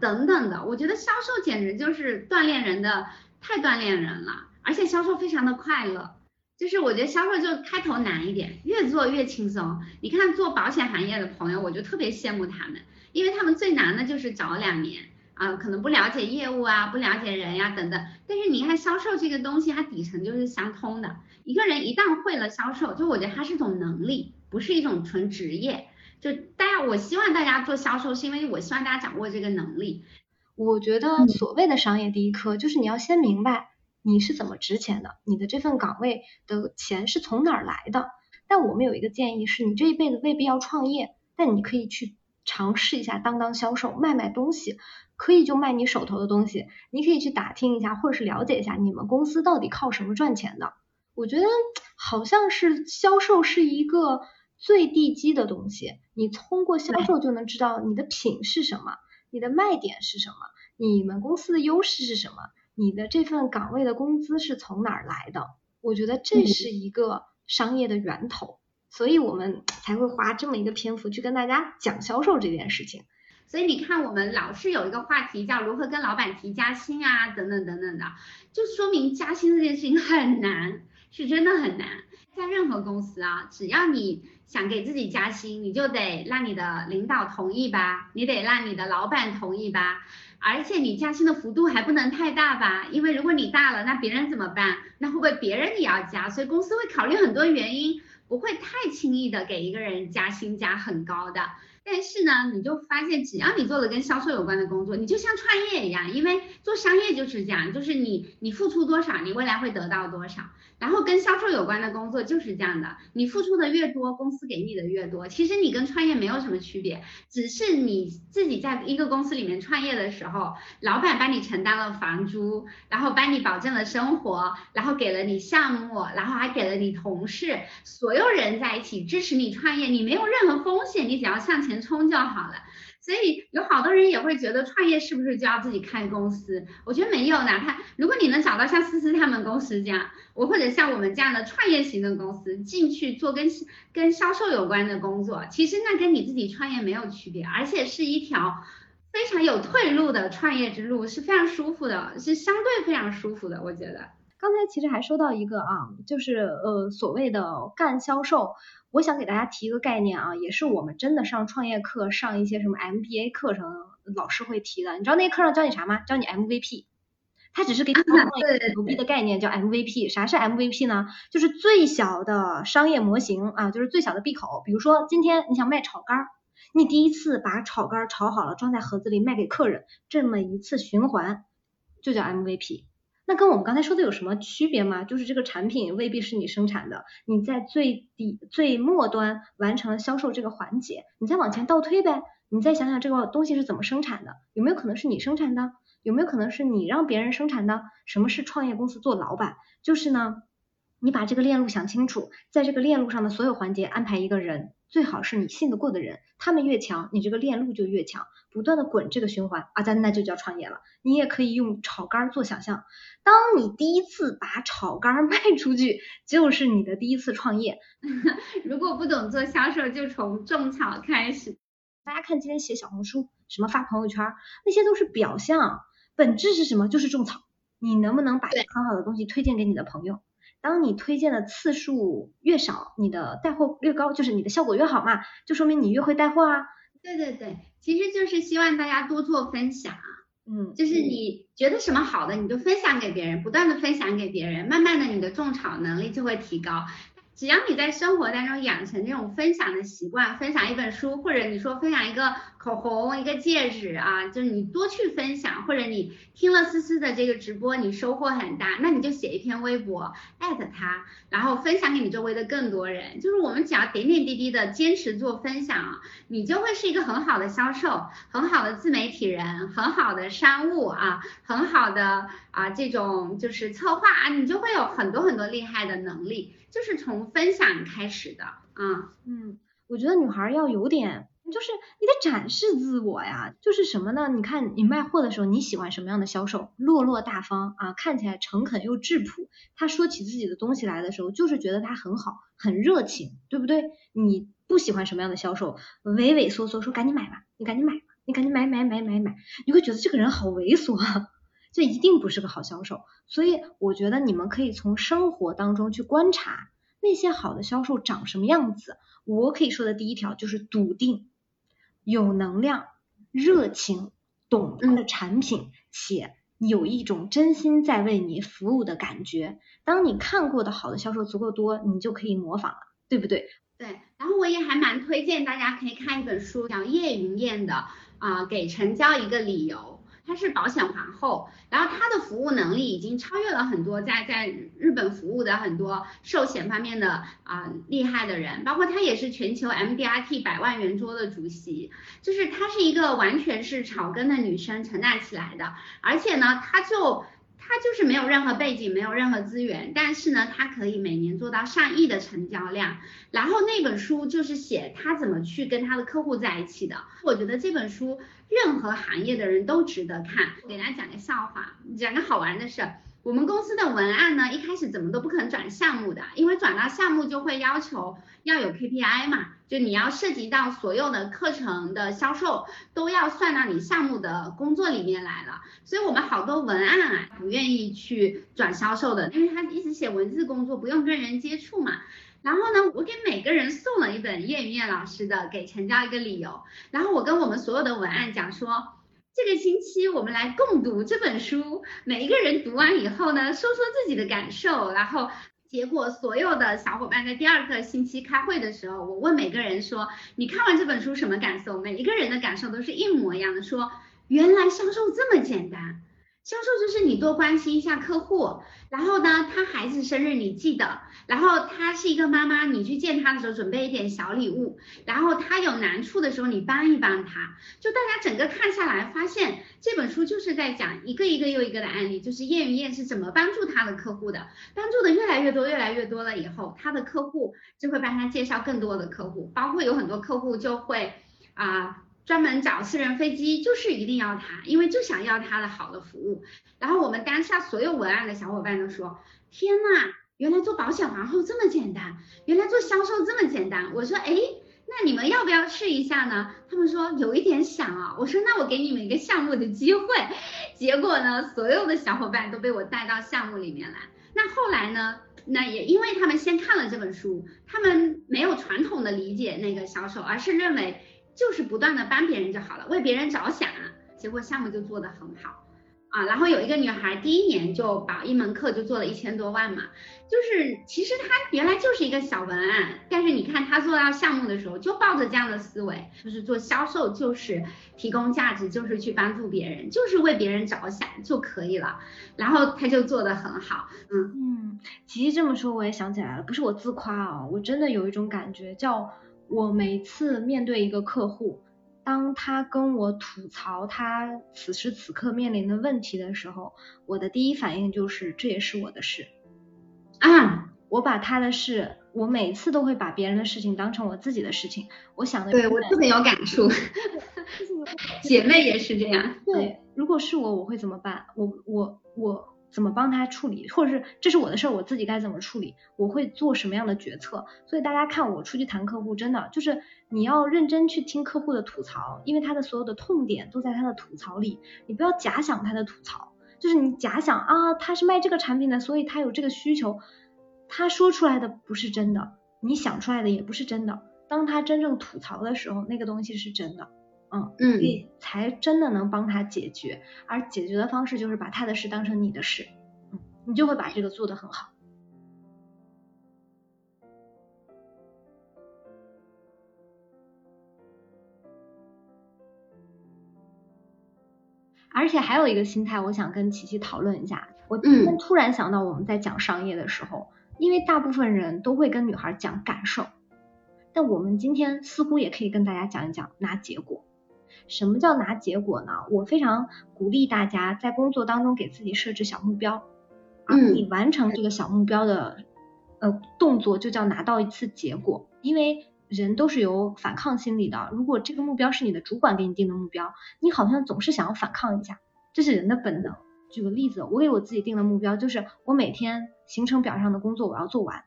等等的。我觉得销售简直就是锻炼人的，太锻炼人了，而且销售非常的快乐。就是我觉得销售就开头难一点，越做越轻松。你看做保险行业的朋友，我就特别羡慕他们，因为他们最难的就是找2年可能不了解业务不了解人等等。但是你看销售这个东西，它底层就是相通的。一个人一旦会了销售，就我觉得它是一种能力，不是一种纯职业。就大家，我希望大家做销售，是因为我希望大家掌握这个能力。我觉得所谓的商业第一课，就是你要先明白你是怎么值钱的，你的这份岗位的钱是从哪儿来的。但我们有一个建议是，你这一辈子未必要创业，但你可以去尝试一下当销售，卖东西，可以就卖你手头的东西，你可以去打听一下，或者是了解一下你们公司到底靠什么赚钱的。我觉得好像是销售是一个最地基的东西，你通过销售就能知道你的品是什么，你的卖点是什么，你们公司的优势是什么，你的这份岗位的工资是从哪儿来的，我觉得这是一个商业的源头，所以我们才会花这么一个篇幅去跟大家讲销售这件事情。所以你看，我们老是有一个话题叫如何跟老板提加薪啊，等等等等的，就说明加薪这件事情很难，是真的很难。在任何公司啊，只要你想给自己加薪，你就得让你的领导同意吧，你得让你的老板同意吧，而且你加薪的幅度还不能太大吧，因为如果你大了，那别人怎么办？那会不会别人也要加？所以公司会考虑很多原因，不会太轻易的给一个人加薪加很高的。但是呢，你就发现只要你做了跟销售有关的工作，你就像创业一样，因为做商业就是这样，就是你付出多少，你未来会得到多少。然后跟销售有关的工作就是这样的，你付出的越多，公司给你的越多。其实你跟创业没有什么区别，只是你自己在一个公司里面创业的时候，老板帮你承担了房租，然后帮你保证了生活，然后给了你项目，然后还给了你同事，所有人在一起支持你创业，你没有任何风险，你只要向前冲就好了。所以有好多人也会觉得创业是不是就要自己开公司，我觉得没有，哪怕如果你能找到像思思他们公司这样，我或者像我们这样的创业型的公司进去做跟销售有关的工作，其实那跟你自己创业没有区别，而且是一条非常有退路的创业之路，是非常舒服的，是相对非常舒服的。我觉得刚才其实还说到一个啊，就是所谓的干销售，我想给大家提一个概念啊，也是我们真的上创业课，上一些什么 MBA 课程老师会提的。你知道那课上教你啥吗？教你 MVP。他只是给你创业一个牛逼的概念叫 MVP。啥是 MVP 呢？就是最小的商业模型啊，就是最小的闭口。比如说今天你想卖炒肝，你第一次把炒肝炒好了装在盒子里卖给客人，这么一次循环就叫 MVP。那跟我们刚才说的有什么区别吗？就是这个产品未必是你生产的，你在最末端完成了销售这个环节，你再往前倒推呗，你再想想这个东西是怎么生产的，有没有可能是你生产的，有没有可能是你让别人生产的。什么是创业公司做老板？就是呢，你把这个链路想清楚，在这个链路上的所有环节安排一个人，最好是你信得过的人，他们越强，你这个链路就越强，不断的滚这个循环啊，那就叫创业了。你也可以用炒肝做想象，当你第一次把炒肝卖出去，就是你的第一次创业。如果不懂做销售，就从种草开始。大家看今天写小红书，什么发朋友圈，那些都是表象，本质是什么？就是种草。你能不能把很好的东西推荐给你的朋友？当你推荐的次数越少，你的带货越高，就是你的效果越好嘛，就说明你越会带货啊。对对对，其实就是希望大家多做分享，就是你觉得什么好的你就分享给别人，不断的分享给别人，慢慢的你的种草能力就会提高。只要你在生活当中养成这种分享的习惯，分享一本书，或者你说分享一个口红一个戒指啊，就是你多去分享，或者你听了思思的这个直播你收获很大，那你就写一篇微博艾特他，然后分享给你周围的更多人。就是我们只要点点滴滴的坚持做分享啊，你就会是一个很好的销售，很好的自媒体人，很好的商务啊，很好的啊这种就是策划啊，你就会有很多很多厉害的能力，就是从分享开始的啊。我觉得女孩要有点，就是你得展示自我呀，就是什么呢？你看你卖货的时候，你喜欢什么样的销售？落落大方啊，看起来诚恳又质朴。他说起自己的东西来的时候，就是觉得他很好，很热情，对不对？你不喜欢什么样的销售？畏畏缩缩说赶紧买吧，你赶紧买吧，你赶紧买，你会觉得这个人好猥琐啊。这一定不是个好销售。所以我觉得你们可以从生活当中去观察那些好的销售长什么样子。我可以说的第一条就是笃定，有能量，热情，懂他的产品，且有一种真心在为你服务的感觉。当你看过的好的销售足够多，你就可以模仿了，对不对？对。然后我也还蛮推荐大家可以看一本书，叫叶云燕的给成交一个理由。她是保险皇后，然后她的服务能力已经超越了很多在日本服务的很多寿险方面的厉害的人，包括她也是全球 MDRT 100万圆桌的主席，就是她是一个完全是草根的女生成长起来的，而且呢，她就他就是没有任何背景，没有任何资源，但是呢他可以每年做到上亿的成交量。然后那本书就是写他怎么去跟他的客户在一起的。我觉得这本书任何行业的人都值得看。我给大家讲个笑话，讲个好玩的事。我们公司的文案呢一开始怎么都不肯转项目的，因为转到项目就会要求要有 KPI 嘛，就你要涉及到所有的课程的销售都要算到你项目的工作里面来了，所以我们好多文案啊不愿意去转销售的，因为他一直写文字工作不用跟人接触嘛。然后呢我给每个人送了一本叶云燕老师的给成交一个理由，然后我跟我们所有的文案讲说，这个星期我们来共读这本书，每一个人读完以后呢说说自己的感受。然后结果所有的小伙伴在第二个星期开会的时候，我问每个人说你看完这本书什么感受，每一个人的感受都是一模一样的，说原来销售这么简单，销售就是你多关心一下客户，然后呢他孩子生日你记得，然后他是一个妈妈你去见他的时候准备一点小礼物，然后他有难处的时候你帮一帮他。就大家整个看下来发现这本书就是在讲一个一个又一个的案例，就是叶云燕是怎么帮助他的客户的，帮助的越来越多越来越多了以后，他的客户就会帮他介绍更多的客户，包括有很多客户就会专门找私人飞机，就是一定要他，因为就想要他的好的服务。然后我们当下所有文案的小伙伴都说，天哪，原来做保险皇后这么简单，原来做销售这么简单。我说那你们要不要试一下呢？他们说有一点想啊。我说那我给你们一个项目的机会。结果呢所有的小伙伴都被我带到项目里面来。那后来呢，那也因为他们先看了这本书，他们没有传统的理解那个销售，而是认为就是不断的帮别人就好了，为别人着想啊。结果项目就做得很好啊。然后有一个女孩第一年就把一门课就做了1000多万嘛，就是其实她原来就是一个小文案，但是你看她做到项目的时候就抱着这样的思维，就是做销售就是提供价值，就是去帮助别人，就是为别人着想就可以了，然后她就做得很好。其实这么说我也想起来了，不是我自夸哦，我真的有一种感觉叫我每次面对一个客户，当他跟我吐槽他此时此刻面临的问题的时候，我的第一反应就是这也是我的事啊。我把他的事，我每次都会把别人的事情当成我自己的事情，我想的对，我特别有感触姐妹也是这样。对，如果是我会怎么办，我怎么帮他处理，或者是这是我的事儿，我自己该怎么处理，我会做什么样的决策。所以大家看我出去谈客户，真的就是你要认真去听客户的吐槽，因为他的所有的痛点都在他的吐槽里，你不要假想他的吐槽，就是你假想啊他是卖这个产品的，所以他有这个需求，他说出来的不是真的，你想出来的也不是真的，当他真正吐槽的时候那个东西是真的，所以才真的能帮他解决。而解决的方式就是把他的事当成你的事，你就会把这个做得很好。而且还有一个心态我想跟琪琪讨论一下，我今天突然想到我们在讲商业的时候，因为大部分人都会跟女孩讲感受，但我们今天似乎也可以跟大家讲一讲拿结果。什么叫拿结果呢？我非常鼓励大家在工作当中给自己设置小目标，你完成这个小目标的动作就叫拿到一次结果。因为人都是有反抗心理的，如果这个目标是你的主管给你定的目标，你好像总是想要反抗一下，这是人的本能。举个例子，我给我自己定的目标就是我每天行程表上的工作我要做完，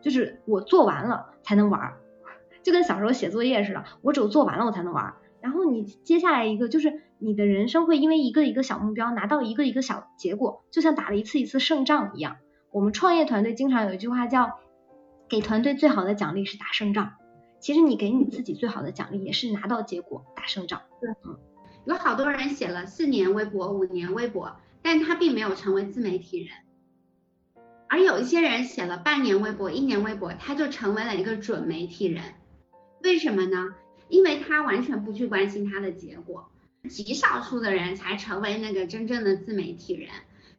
就是我做完了才能玩，就跟小时候写作业似的，我只有做完了我才能玩。然后你接下来一个就是你的人生会因为一个一个小目标拿到一个一个小结果，就像打了一次一次胜仗一样。我们创业团队经常有一句话叫给团队最好的奖励是打胜仗，其实你给你自己最好的奖励也是拿到结果打胜仗。有好多人写了4年微博5年微博，但他并没有成为自媒体人，而有一些人写了半年微博1年微博，他就成为了一个准媒体人。为什么呢？因为他完全不去关心他的结果。极少数的人才成为那个真正的自媒体人，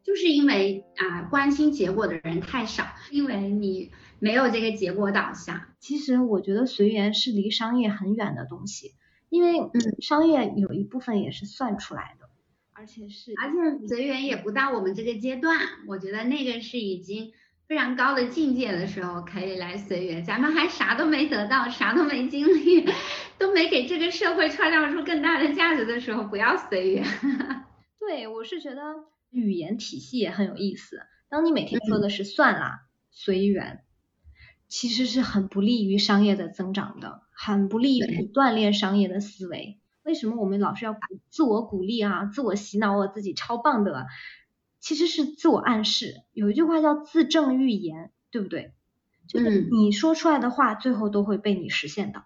就是因为关心结果的人太少，因为你没有这个结果导向。其实我觉得随缘是离商业很远的东西，因为商业有一部分也是算出来的，而且随缘也不到我们这个阶段，我觉得那个是已经非常高的境界的时候可以来随缘，咱们还啥都没得到，啥都没经历，都没给这个社会创造出更大的价值的时候不要随缘。对，我是觉得语言体系也很有意思，当你每天说的是算啦、随缘，其实是很不利于商业的增长的，很不利于锻炼商业的思维。为什么我们老是要自我鼓励啊，自我洗脑我自己超棒的，其实是自我暗示。有一句话叫自证预言，对不对？就是你说出来的话最后都会被你实现的。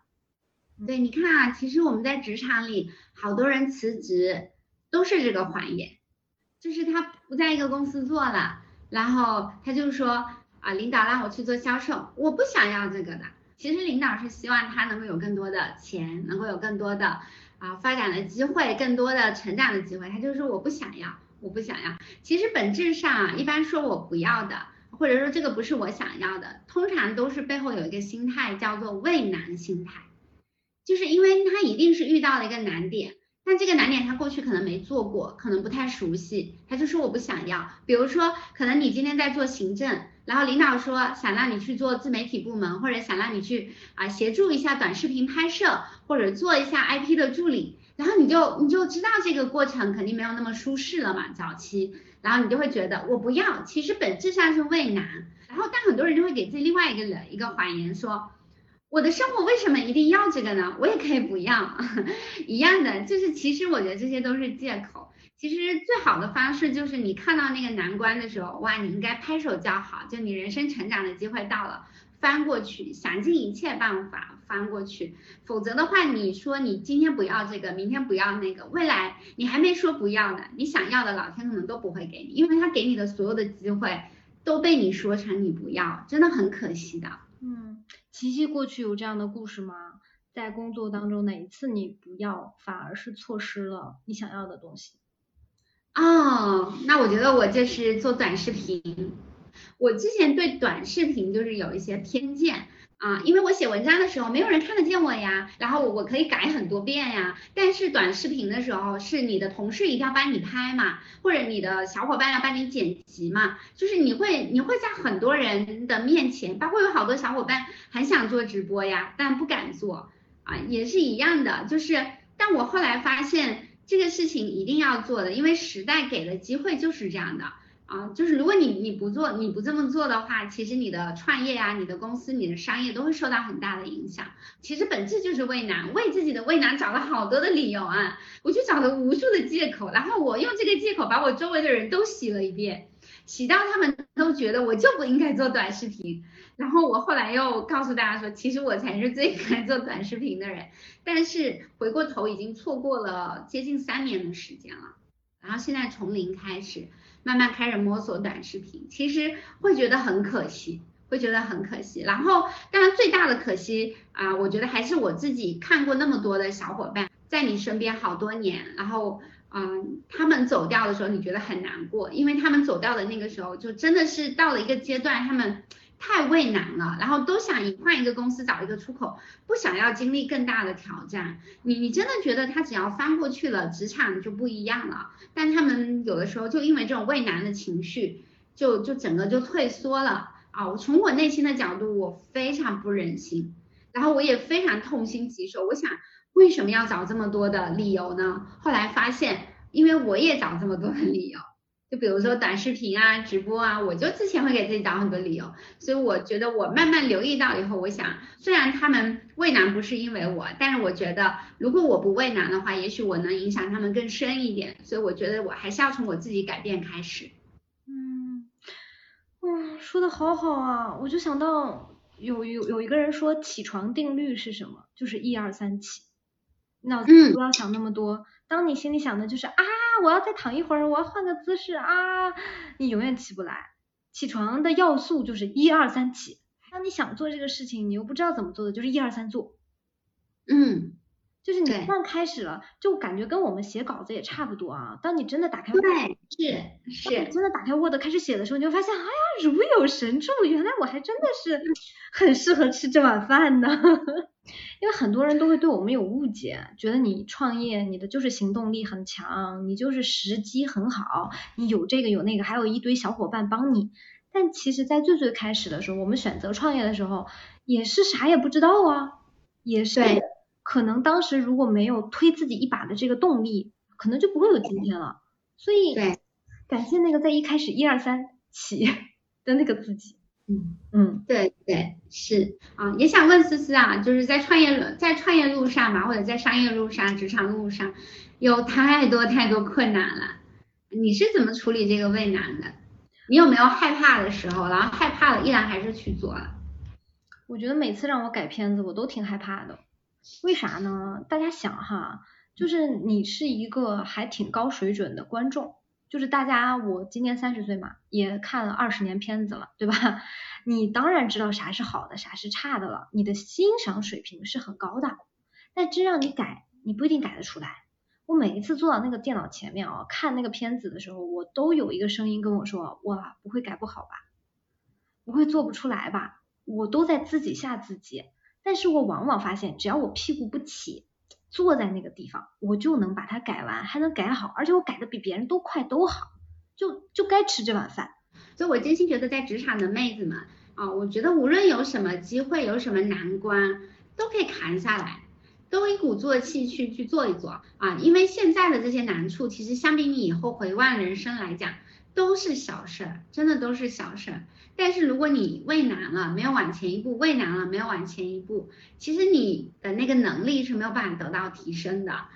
对，你看啊，其实我们在职场里好多人辞职都是这个谎言，就是他不在一个公司做了，然后他就说啊，领导让我去做销售，我不想要这个的。其实领导是希望他能够有更多的钱，能够有更多的发展的机会，更多的成长的机会，他就说我不想要，我不想要。其实本质上一般说我不要的，或者说这个不是我想要的，通常都是背后有一个心态叫做畏难心态，就是因为他一定是遇到了一个难点，但这个难点他过去可能没做过，可能不太熟悉，他就说我不想要。比如说可能你今天在做行政，然后领导说想让你去做自媒体部门，或者想让你去协助一下短视频拍摄，或者做一下 IP 的助理，然后你就知道这个过程肯定没有那么舒适了嘛，早期，然后你就会觉得我不要，其实本质上是畏难。然后但很多人就会给自己另外一个谎言，说我的生活为什么一定要这个呢？我也可以不要一样的，就是其实我觉得这些都是借口。其实最好的方式就是你看到那个难关的时候，哇，你应该拍手叫好，就你人生成长的机会到了，翻过去，想尽一切办法翻过去。否则的话，你说你今天不要这个，明天不要那个，未来你还没说不要呢，你想要的老天可能都不会给你，因为他给你的所有的机会都被你说成你不要，真的很可惜的。琪琪过去有这样的故事吗？在工作当中哪一次你不要反而是错失了你想要的东西？那我觉得我就是做短视频，我之前对短视频就是有一些偏见因为我写文章的时候没有人看得见我呀，然后我可以改很多遍呀，但是短视频的时候是你的同事一定要帮你拍嘛，或者你的小伙伴要帮你剪辑嘛，就是你会在很多人的面前，包括有好多小伙伴很想做直播呀，但不敢做也是一样的。就是但我后来发现这个事情一定要做的，因为时代给的机会就是这样的。就是如果你不这么做的话，其实你的创业啊，你的公司，你的商业都会受到很大的影响。其实本质就是畏难，为自己的畏难找了好多的理由啊，我就找了无数的借口，然后我用这个借口把我周围的人都洗了一遍，洗到他们都觉得我就不应该做短视频。然后我后来又告诉大家说，其实我才是最应该做短视频的人，但是回过头已经错过了接近3年的时间了，然后现在从零开始慢慢开始摸索短视频，其实会觉得很可惜，然后当然最大的可惜我觉得还是我自己看过那么多的小伙伴在你身边好多年，然后他们走掉的时候你觉得很难过，因为他们走掉的那个时候就真的是到了一个阶段，他们太畏难了，然后都想换一个公司找一个出口，不想要经历更大的挑战。你真的觉得他只要翻过去了，职场就不一样了，但他们有的时候就因为这种畏难的情绪就整个就退缩了从我内心的角度我非常不忍心，然后我也非常痛心疾首，我想为什么要找这么多的理由呢？后来发现因为我也找这么多的理由，就比如说短视频啊，直播啊，我就之前会给自己找很多理由。所以我觉得我慢慢留意到以后，我想虽然他们畏难不是因为我，但是我觉得如果我不畏难的话，也许我能影响他们更深一点，所以我觉得我还是要从我自己改变开始。说的好好啊，我就想到有一个人说起床定律是什么，就是1、2、3起，脑子不要想那么多，当你心里想的就是我要再躺一会儿，我要换个姿势你永远起不来。起床的要素就是1、2、3起，当你想做这个事情你又不知道怎么做的，就是1、2、3做。就是你一旦开始了，就感觉跟我们写稿子也差不多当你真的打开 Word， 当你真的打开 Word 开始写的时候，你就发现如有神助，原来我还真的是很适合吃这碗饭呢因为很多人都会对我们有误解，觉得你创业你的就是行动力很强，你就是时机很好，你有这个有那个，还有一堆小伙伴帮你。但其实在最最开始的时候，我们选择创业的时候也是啥也不知道啊，也是可能当时如果没有推自己一把的这个动力，可能就不会有今天了。所以感谢那个在一开始1、2、3起的那个自己。嗯嗯，对对是啊，也想问思思啊，就是在创业路上嘛，或者在商业路上、职场路上，有太多太多困难了，你是怎么处理这个畏难的？你有没有害怕的时候，然后害怕了依然还是去做了？我觉得每次让我改片子，我都挺害怕的。为啥呢？大家想哈，就是你是一个还挺高水准的观众。就是大家，我今年30岁嘛，也看了20年片子了，对吧？你当然知道啥是好的，啥是差的了，你的欣赏水平是很高的，但真让你改，你不一定改得出来。我每一次坐到那个电脑前面啊，看那个片子的时候，我都有一个声音跟我说，哇，不会改不好吧？不会做不出来吧？我都在自己吓自己。但是我往往发现，只要我屁股不起，坐在那个地方，我就能把它改完，还能改好，而且我改的比别人都快都好，就该吃这碗饭。所以我真心觉得在职场的妹子们啊，我觉得无论有什么机会，有什么难关，都可以扛下来，都一鼓作气去做一做啊，因为现在的这些难处，其实相比你以后回望人生来讲，都是小事，真的都是小事。但是如果你畏难了，没有往前一步，畏难了，没有往前一步，其实你的那个能力是没有办法得到提升的啊。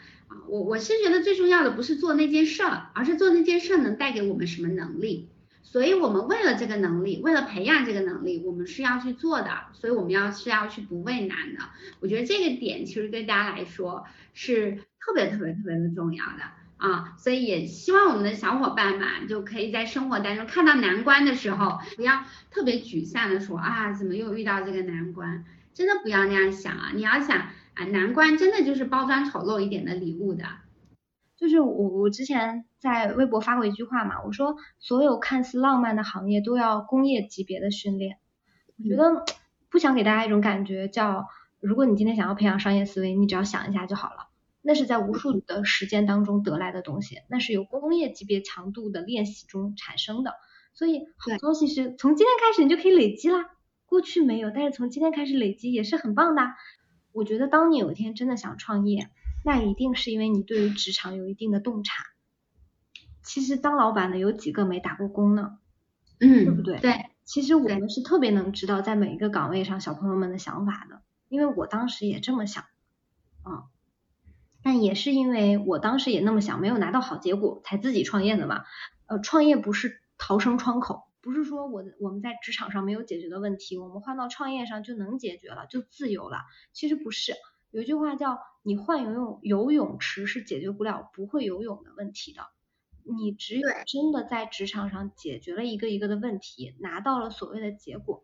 我是觉得最重要的不是做那件事儿，而是做那件事儿能带给我们什么能力。所以我们为了这个能力，为了培养这个能力，我们是要去做的，所以我们是要去不畏难的。我觉得这个点其实对大家来说是特别特别特别的重要的。啊，所以也希望我们的小伙伴们就可以在生活当中看到难关的时候，不要特别沮丧的说啊，怎么又遇到这个难关，真的不要那样想啊。你要想啊，难关真的就是包装丑陋一点的礼物的。就是我之前在微博发过一句话嘛，我说所有看似浪漫的行业都要工业级别的训练。我觉得不想给大家一种感觉叫，如果你今天想要培养商业思维，你只要想一下就好了，那是在无数的时间当中得来的东西，那是由工业级别强度的练习中产生的。所以好东西是从今天开始你就可以累积啦，过去没有，但是从今天开始累积也是很棒的。我觉得当你有一天真的想创业，那一定是因为你对于职场有一定的洞察。其实当老板的有几个没打过工呢？嗯，对不对？对，其实我们是特别能知道在每一个岗位上小朋友们的想法的，因为我当时也这么想啊。但也是因为我当时也那么想，没有拿到好结果才自己创业的嘛。创业不是逃生窗口，不是说我们在职场上没有解决的问题，我们换到创业上就能解决了，就自由了。其实不是，有一句话叫你换游泳池是解决不了不会游泳的问题的。你只有真的在职场上解决了一个一个的问题，拿到了所谓的结果，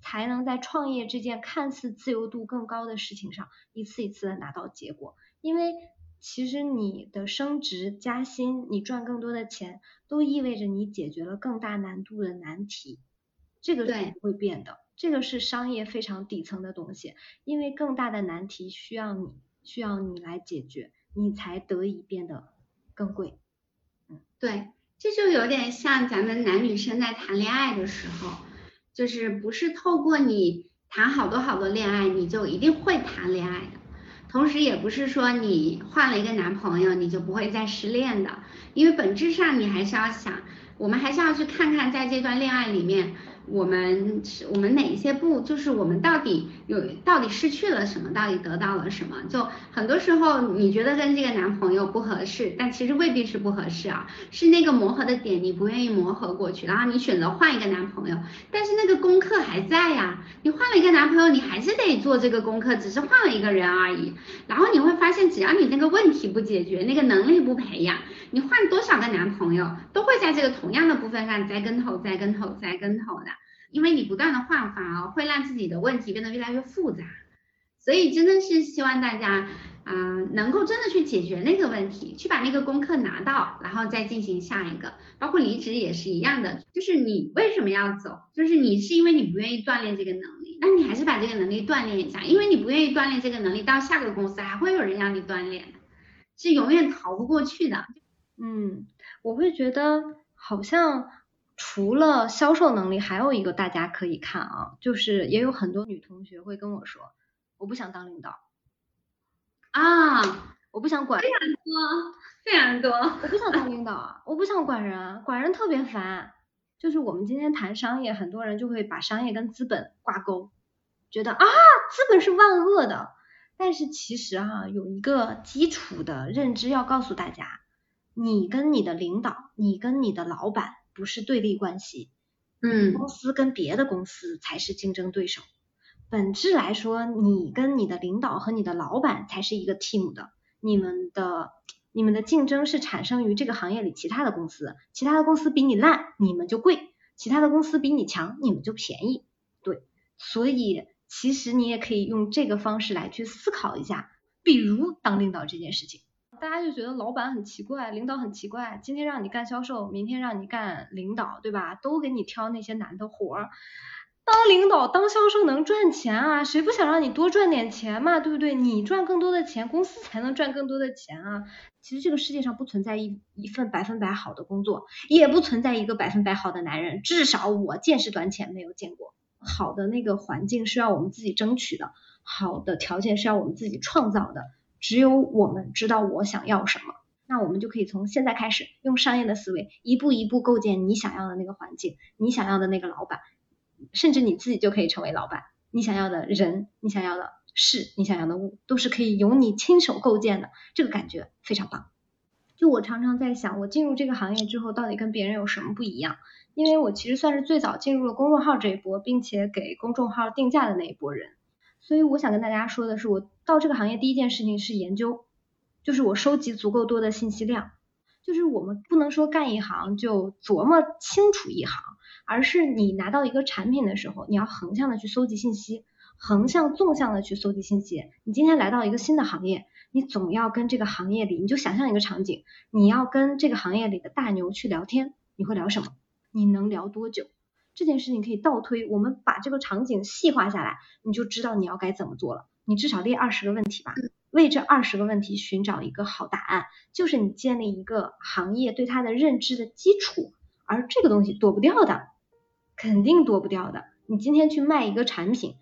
才能在创业这件看似自由度更高的事情上一次一次的拿到结果。因为其实你的升职加薪，你赚更多的钱，都意味着你解决了更大难度的难题，这个是不会变的，这个是商业非常底层的东西。因为更大的难题需要你来解决，你才得以变得更贵。对，这就有点像咱们男女生在谈恋爱的时候，就是不是透过你谈好多好多恋爱你就一定会谈恋爱的，同时也不是说你换了一个男朋友你就不会再失恋的。因为本质上你还是要想，我们还是要去看看在这段恋爱里面我们哪一些步，就是我们到底失去了什么，到底得到了什么。就很多时候你觉得跟这个男朋友不合适，但其实未必是不合适啊，是那个磨合的点你不愿意磨合过去，然后你选择换一个男朋友，但是那个功课还在呀。你换了一个男朋友你还是得做这个功课，只是换了一个人而已。然后你会发现只要你那个问题不解决，那个能力不培养，你换多少个男朋友都会在这个同样的部分上栽跟头的。因为你不断的换法会让自己的问题变得越来越复杂。所以真的是希望大家能够真的去解决那个问题，去把那个功课拿到，然后再进行下一个。包括离职也是一样的，就是你为什么要走，就是你是因为你不愿意锻炼这个能力，那你还是把这个能力锻炼一下，因为你不愿意锻炼这个能力，到下个公司还会有人让你锻炼，是永远逃不过去的。嗯，我会觉得好像除了销售能力还有一个大家可以看啊，就是也有很多女同学会跟我说我不想当领导啊，我不想管，非常多，我不想当领导啊，我不想管人，管人特别烦。就是我们今天谈商业，很多人就会把商业跟资本挂钩，觉得啊资本是万恶的，但是其实啊有一个基础的认知要告诉大家，你跟你的领导，你跟你的老板不是对立关系，公司跟别的公司才是竞争对手。本质来说，你跟你的领导和你的老板才是一个 team 的，你们的竞争是产生于这个行业里其他的公司，其他的公司比你烂，你们就贵；其他的公司比你强，你们就便宜。对，所以其实你也可以用这个方式来去思考一下，比如当领导这件事情。大家就觉得老板很奇怪，领导很奇怪，今天让你干销售，明天让你干领导，对吧？都给你挑那些难的活儿。当领导当销售能赚钱啊，谁不想让你多赚点钱嘛，对不对？你赚更多的钱，公司才能赚更多的钱啊。其实这个世界上不存在一份100%好的工作，也不存在一个100%好的男人，至少我见识短浅，没有见过。好的那个环境是要我们自己争取的，好的条件是要我们自己创造的，只有我们知道我想要什么，那我们就可以从现在开始用商业的思维一步一步构建你想要的那个环境，你想要的那个老板，甚至你自己就可以成为老板，你想要的人，你想要的事，你想要的物，都是可以由你亲手构建的，这个感觉非常棒。就我常常在想，我进入这个行业之后到底跟别人有什么不一样，因为我其实算是最早进入了公众号这一波，并且给公众号定价的那一波人。所以我想跟大家说的是，我到这个行业第一件事情是研究，就是我收集足够多的信息量。就是我们不能说干一行就琢磨清楚一行，而是你拿到一个产品的时候，你要横向的去搜集信息，横向纵向的去搜集信息。你今天来到一个新的行业，你总要跟这个行业里，你就想象一个场景，你要跟这个行业里的大牛去聊天，你会聊什么？你能聊多久？这件事情可以倒推，我们把这个场景细化下来，你就知道你要该怎么做了。你至少列20个问题吧，为这20个问题寻找一个好答案，就是你建立一个行业对它的认知的基础，而这个东西躲不掉的，肯定躲不掉的。你今天去卖一个产品，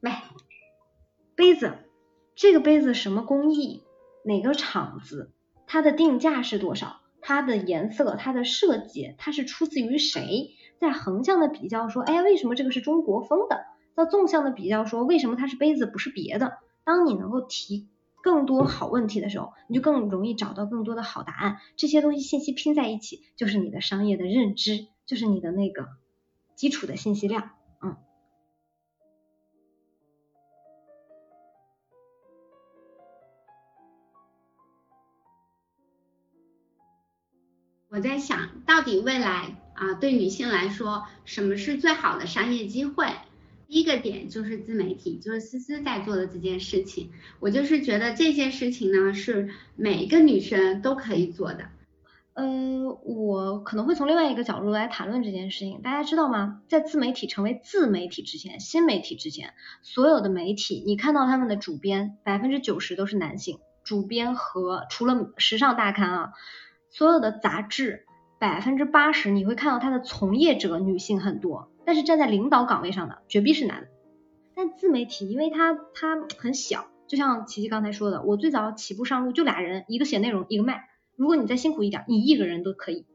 卖杯子，这个杯子什么工艺，哪个厂子，它的定价是多少，它的颜色，它的设计，它是出自于谁，在横向的比较说，哎，为什么这个是中国风的，到纵向的比较说，为什么它是杯子不是别的。当你能够提更多好问题的时候，你就更容易找到更多的好答案。这些东西信息拼在一起，就是你的商业的认知，就是你的那个基础的信息量。我在想，到底未来对女性来说，什么是最好的商业机会？第一个点就是自媒体，就是思思在做的这件事情。我就是觉得这件事情呢，是每一个女生都可以做的。我可能会从另外一个角度来谈论这件事情。大家知道吗？在自媒体成为自媒体之前，新媒体之前，所有的媒体，你看到他们的主编90%都是男性，主编和除了时尚大刊啊。所有的杂志80%你会看到它的从业者女性很多，但是站在领导岗位上的绝壁是男的。但自媒体因为它很小，就像琪琪刚才说的，我最早起步上路就俩人，一个写内容，一个卖。如果你再辛苦一点，你一个人都可以，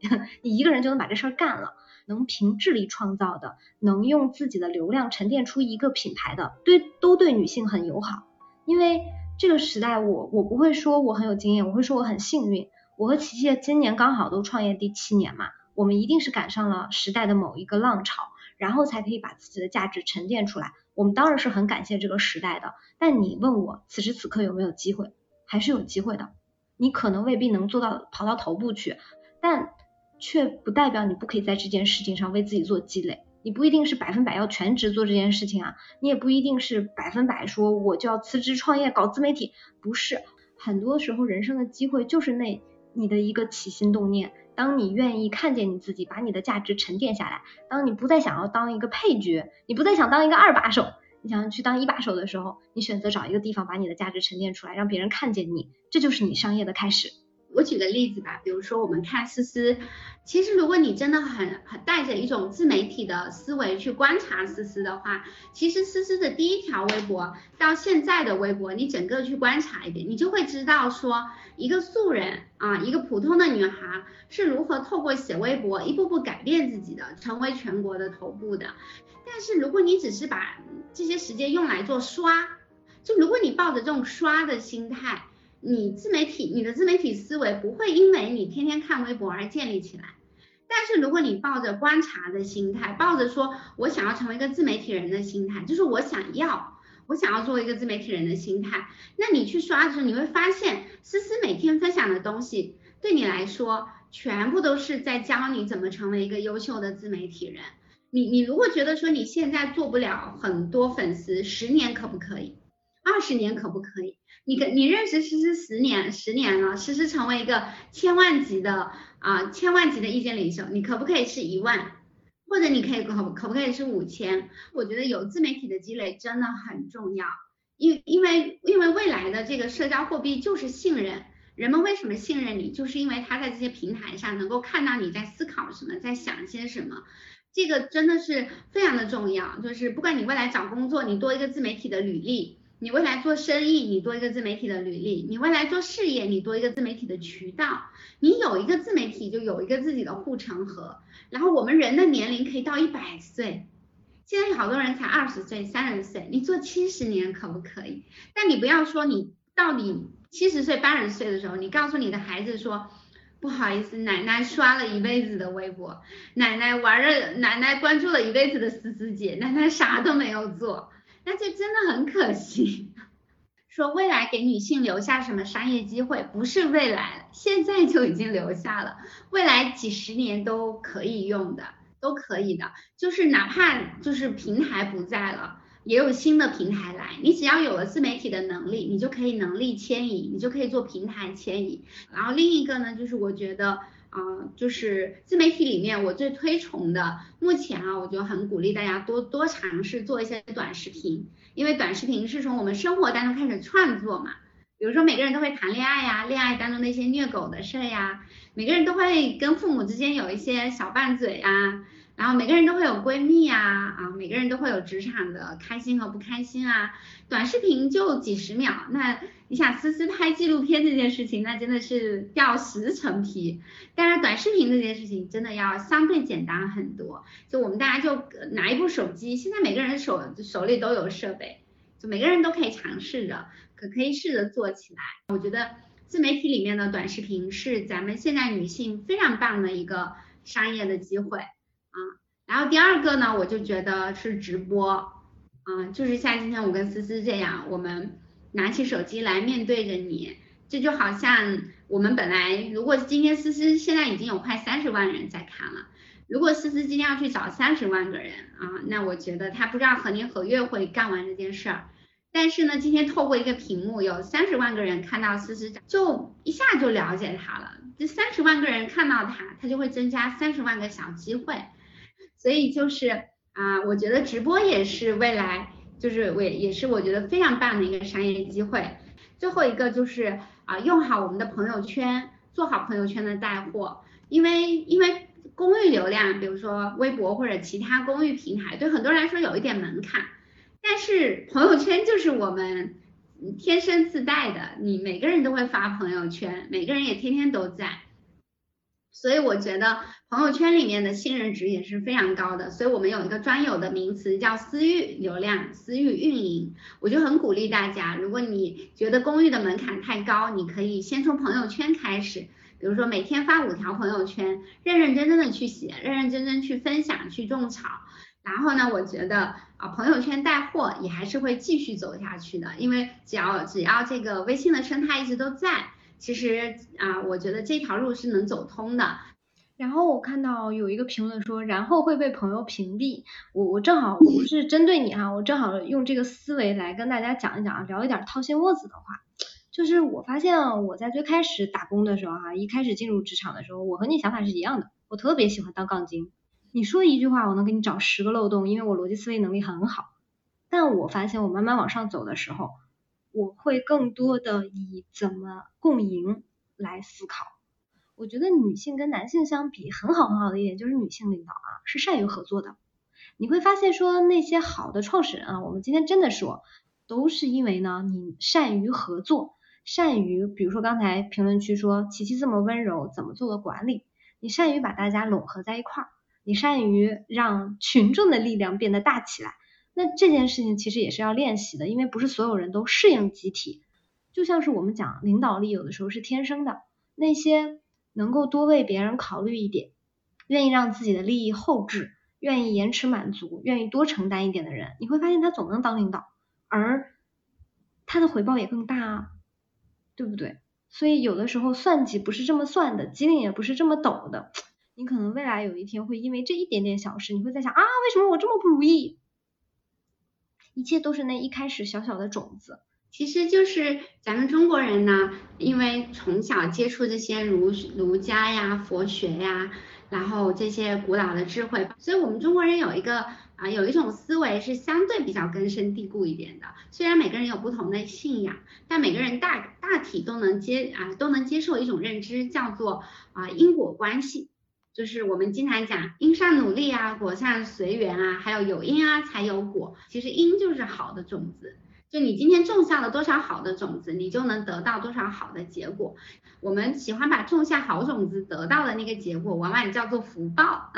你一个人就能把这事儿干了。能凭智力创造的，能用自己的流量沉淀出一个品牌的，都对女性很友好。因为这个时代我不会说我很有经验，我会说我很幸运。我和琪琪今年刚好都创业第7年嘛，我们一定是赶上了时代的某一个浪潮，然后才可以把自己的价值沉淀出来。我们当然是很感谢这个时代的，但你问我此时此刻有没有机会，还是有机会的。你可能未必能做到跑到头部去，但却不代表你不可以在这件事情上为自己做积累。你不一定是100%要全职做这件事情啊，你也不一定是100%说我就要辞职创业搞自媒体，不是。很多时候人生的机会就是那你的一个起心动念，当你愿意看见你自己，把你的价值沉淀下来，当你不再想要当一个配角，你不再想当一个二把手，你想去当一把手的时候，你选择找一个地方把你的价值沉淀出来，让别人看见你，这就是你商业的开始。我举个例子吧，比如说我们看思思，其实如果你真的很带着一种自媒体的思维去观察思思的话，其实思思的第一条微博到现在的微博，你整个去观察一遍，你就会知道说一个素人啊，一个普通的女孩是如何透过写微博一步步改变自己的，成为全国的头部的。但是如果你只是把这些时间用来做刷，就如果你抱着这种刷的心态，你的自媒体思维不会因为你天天看微博而建立起来。但是如果你抱着观察的心态，抱着说我想要成为一个自媒体人的心态，就是我想要做一个自媒体人的心态，那你去刷的时候，你会发现思思每天分享的东西对你来说全部都是在教你怎么成为一个优秀的自媒体人。你如果觉得说你现在做不了很多粉丝，10年可不可以？20年可不可以？你认识诗诗10年了，诗诗成为一个千万级的意见领袖，你可不可以是1万，或者你可不可以是5000？我觉得有自媒体的积累真的很重要，因为未来的这个社交货币就是信任。人们为什么信任你，就是因为他在这些平台上能够看到你在思考什么，在想些什么。这个真的是非常的重要，就是不管你未来找工作，你多一个自媒体的履历，你未来做生意，你多一个自媒体的履历，你未来做事业，你多一个自媒体的渠道，你有一个自媒体就有一个自己的护城河。然后我们人的年龄可以到100岁，现在有好多人才20岁、30岁，你做70年可不可以？但你不要说你到你70岁、80岁的时候，你告诉你的孩子说，不好意思，奶奶刷了一辈子的微博，奶奶关注了一辈子的思思姐，奶奶啥都没有做。那这真的很可惜。说未来给女性留下什么商业机会，不是未来，现在就已经留下了，未来几十年都可以用的，都可以的。就是哪怕就是平台不在了，也有新的平台来，你只要有了自媒体的能力，你就可以能力迁移，你就可以做平台迁移。然后另一个呢，就是我觉得就是自媒体里面我最推崇的，目前啊，我就很鼓励大家多尝试做一些短视频，因为短视频是从我们生活当中开始创作嘛。比如说每个人都会谈恋爱呀，恋爱当中的一些虐狗的事呀，每个人都会跟父母之间有一些小拌嘴啊，然后每个人都会有闺蜜啊，每个人都会有职场的开心和不开心啊。短视频就几十秒，那你想思思拍纪录片这件事情，那真的是掉10层皮。但是短视频这件事情真的要相对简单很多，就我们大家就拿一部手机，现在每个人手里都有设备，就每个人都可以尝试着，可以试着做起来。我觉得自媒体里面的短视频是咱们现在女性非常棒的一个商业的机会。然后第二个呢，我就觉得是直播就是像今天我跟思思这样，我们拿起手机来面对着你，这就好像我们本来，如果今天思思现在已经有快30万人在看了，如果思思今天要去找30万个人那我觉得他不知道和你合约会干完这件事儿。但是呢，今天透过一个屏幕，有30万个人看到思思，就一下就了解他了。这30万个人看到他就会增加30万个小机会。所以就是我觉得直播也是未来，就是也是我觉得非常棒的一个商业机会。最后一个就是用好我们的朋友圈，做好朋友圈的带货。因为公域流量，比如说微博或者其他公域平台，对很多人来说有一点门槛，但是朋友圈就是我们天生自带的，你每个人都会发朋友圈，每个人也天天都在。所以我觉得朋友圈里面的信任值也是非常高的，所以我们有一个专有的名词叫私域流量、私域运营。我就很鼓励大家，如果你觉得公域的门槛太高，你可以先从朋友圈开始，比如说每天发5条朋友圈，认认真真的去写，认认真真去分享，去种草。然后呢，我觉得朋友圈带货也还是会继续走下去的，因为只要这个微信的生态一直都在，其实我觉得这条路是能走通的。然后我看到有一个评论说，然后会被朋友屏蔽。我正好不是针对你啊，我正好用这个思维来跟大家讲一讲，聊一点掏心窝子的话。就是我发现我在最开始打工的时候啊，一开始进入职场的时候，我和你想法是一样的，我特别喜欢当杠精，你说一句话我能给你找10个漏洞，因为我逻辑思维能力很好。但我发现我慢慢往上走的时候，我会更多的以怎么共赢来思考。我觉得女性跟男性相比很好的一点就是女性领导啊是善于合作的。你会发现说那些好的创始人啊，我们今天真的说都是因为呢你善于合作，善于比如说刚才评论区说琪琪这么温柔怎么做了管理，你善于把大家拢合在一块儿，你善于让群众的力量变得大起来。那这件事情其实也是要练习的，因为不是所有人都适应集体。就像是我们讲领导力有的时候是天生的，那些能够多为别人考虑一点，愿意让自己的利益后置，愿意延迟满足，愿意多承担一点的人，你会发现他总能当领导，而他的回报也更大啊，对不对？所以有的时候算计不是这么算的，机灵也不是这么抖的，你可能未来有一天会因为这一点点小事，你会在想啊，为什么我这么不如意？一切都是那一开始小小的种子。其实就是咱们中国人呢，因为从小接触这些儒家呀、佛学呀，然后这些古老的智慧，所以我们中国人有一种思维是相对比较根深蒂固一点的。虽然每个人有不同的信仰，但每个人大体都能接受一种认知，叫做因果关系。就是我们经常讲因上努力啊，果上随缘啊，还有因啊才有果。其实因就是好的种子，就你今天种下了多少好的种子，你就能得到多少好的结果。我们喜欢把种下好种子得到的那个结果往往叫做福报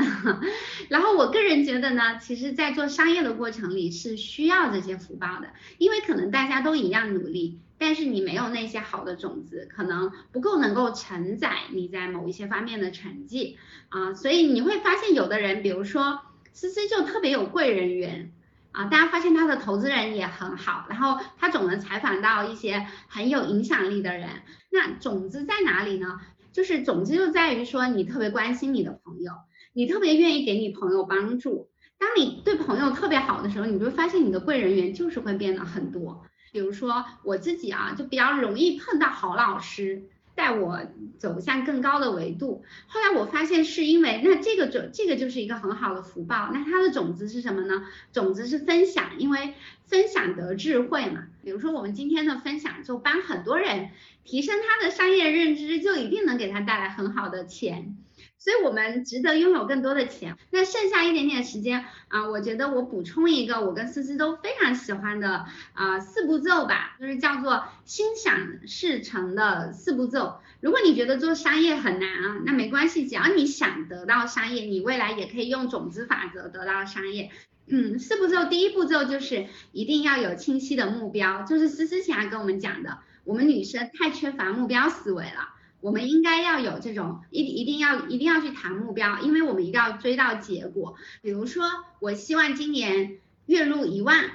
然后我个人觉得呢，其实在做商业的过程里是需要这些福报的，因为可能大家都一样努力，但是你没有那些好的种子，可能不够能够承载你在某一些方面的成绩啊。所以你会发现有的人，比如说思思就特别有贵人缘啊，大家发现他的投资人也很好，然后他总能采访到一些很有影响力的人。那种子在哪里呢？就是种子就在于说你特别关心你的朋友，你特别愿意给你朋友帮助。当你对朋友特别好的时候，你就会发现你的贵人缘就是会变得很多。比如说我自己啊，就比较容易碰到好老师带我走向更高的维度。后来我发现是因为那这个就是一个很好的福报。那它的种子是什么呢？种子是分享，因为分享得智慧嘛。比如说我们今天的分享就帮很多人提升他的商业认知，就一定能给他带来很好的钱。所以我们值得拥有更多的钱。那剩下一点点时间啊，我觉得我补充一个我跟思思都非常喜欢的4步骤吧，就是叫做心想事成的4步骤。如果你觉得做商业很难啊，那没关系，只要你想得到商业，你未来也可以用种子法则得到商业。4步骤，第一步骤就是一定要有清晰的目标，就是思思想要跟我们讲的，我们女生太缺乏目标思维了。我们应该要有这种一定要去谈目标，因为我们一定要追到结果。比如说我希望今年月入10000，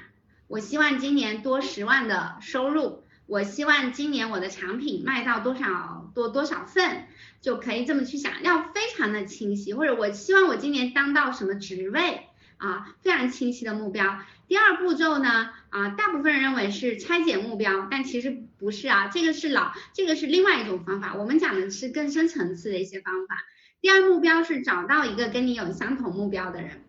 我希望今年多10万的收入，我希望今年我的产品卖到多少份，就可以这么去想，要非常的清晰。或者我希望我今年当到什么职位啊，非常清晰的目标。第二步骤呢大部分人认为是拆解目标，但其实不是啊，这个是另外一种方法，我们讲的是更深层次的一些方法。第二目标是找到一个跟你有相同目标的人，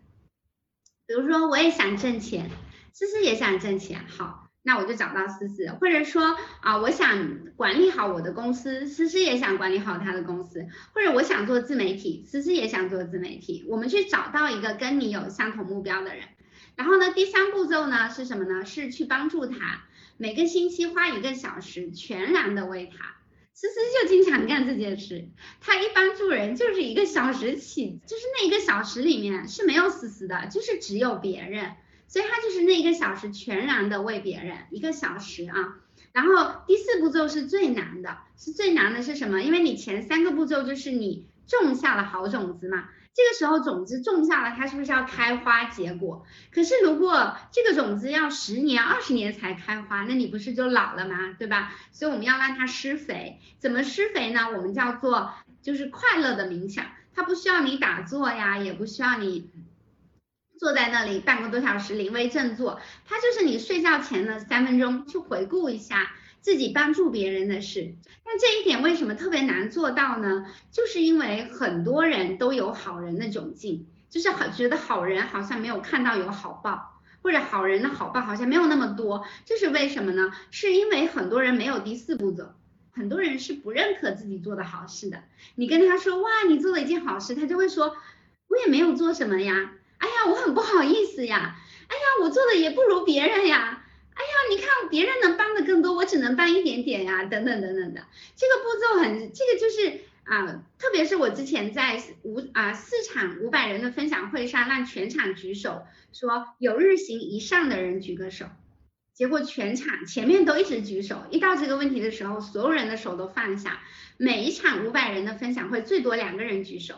比如说我也想挣钱，思思也想挣钱，好，那我就找到思思。或者说我想管理好我的公司，思思也想管理好她的公司。或者我想做自媒体，思思也想做自媒体。我们去找到一个跟你有相同目标的人。然后呢，第三步骤呢是什么呢？是去帮助他，每个星期花1个小时全然的为他。思思就经常干这件事，他一帮助人就是1个小时起，就是那1个小时里面是没有思思的，就是只有别人。所以他就是那1个小时全然的为别人，1个小时啊。然后第4步骤是最难的，是什么？因为你前3个步骤就是你种下了好种子嘛，这个时候种子种下了，它是不是要开花结果？可是如果这个种子要10年、20年才开花，那你不是就老了吗？对吧？所以我们要让它施肥，怎么施肥呢？我们叫做就是快乐的冥想。它不需要你打坐呀，也不需要你坐在那里半个多小时临危正坐，它就是你睡觉前的3分钟去回顾一下自己帮助别人的事。但这一点为什么特别难做到呢？就是因为很多人都有好人的窘境，就是觉得好人好像没有看到有好报，或者好人的好报好像没有那么多。这是为什么呢？是因为很多人没有第4步骤，很多人是不认可自己做的好事的。你跟他说哇你做了一件好事，他就会说我也没有做什么呀，哎呀我很不好意思呀，哎呀我做的也不如别人呀，哎呀你看别人能帮的更多，我只能帮一点点呀，等等等等的。这个步骤很，这个就是特别是我之前在4场500人的分享会上让全场举手，说有日行以上的人举个手，结果全场前面都一直举手，一到这个问题的时候所有人的手都放下。每一场500人的分享会最多2个人举手，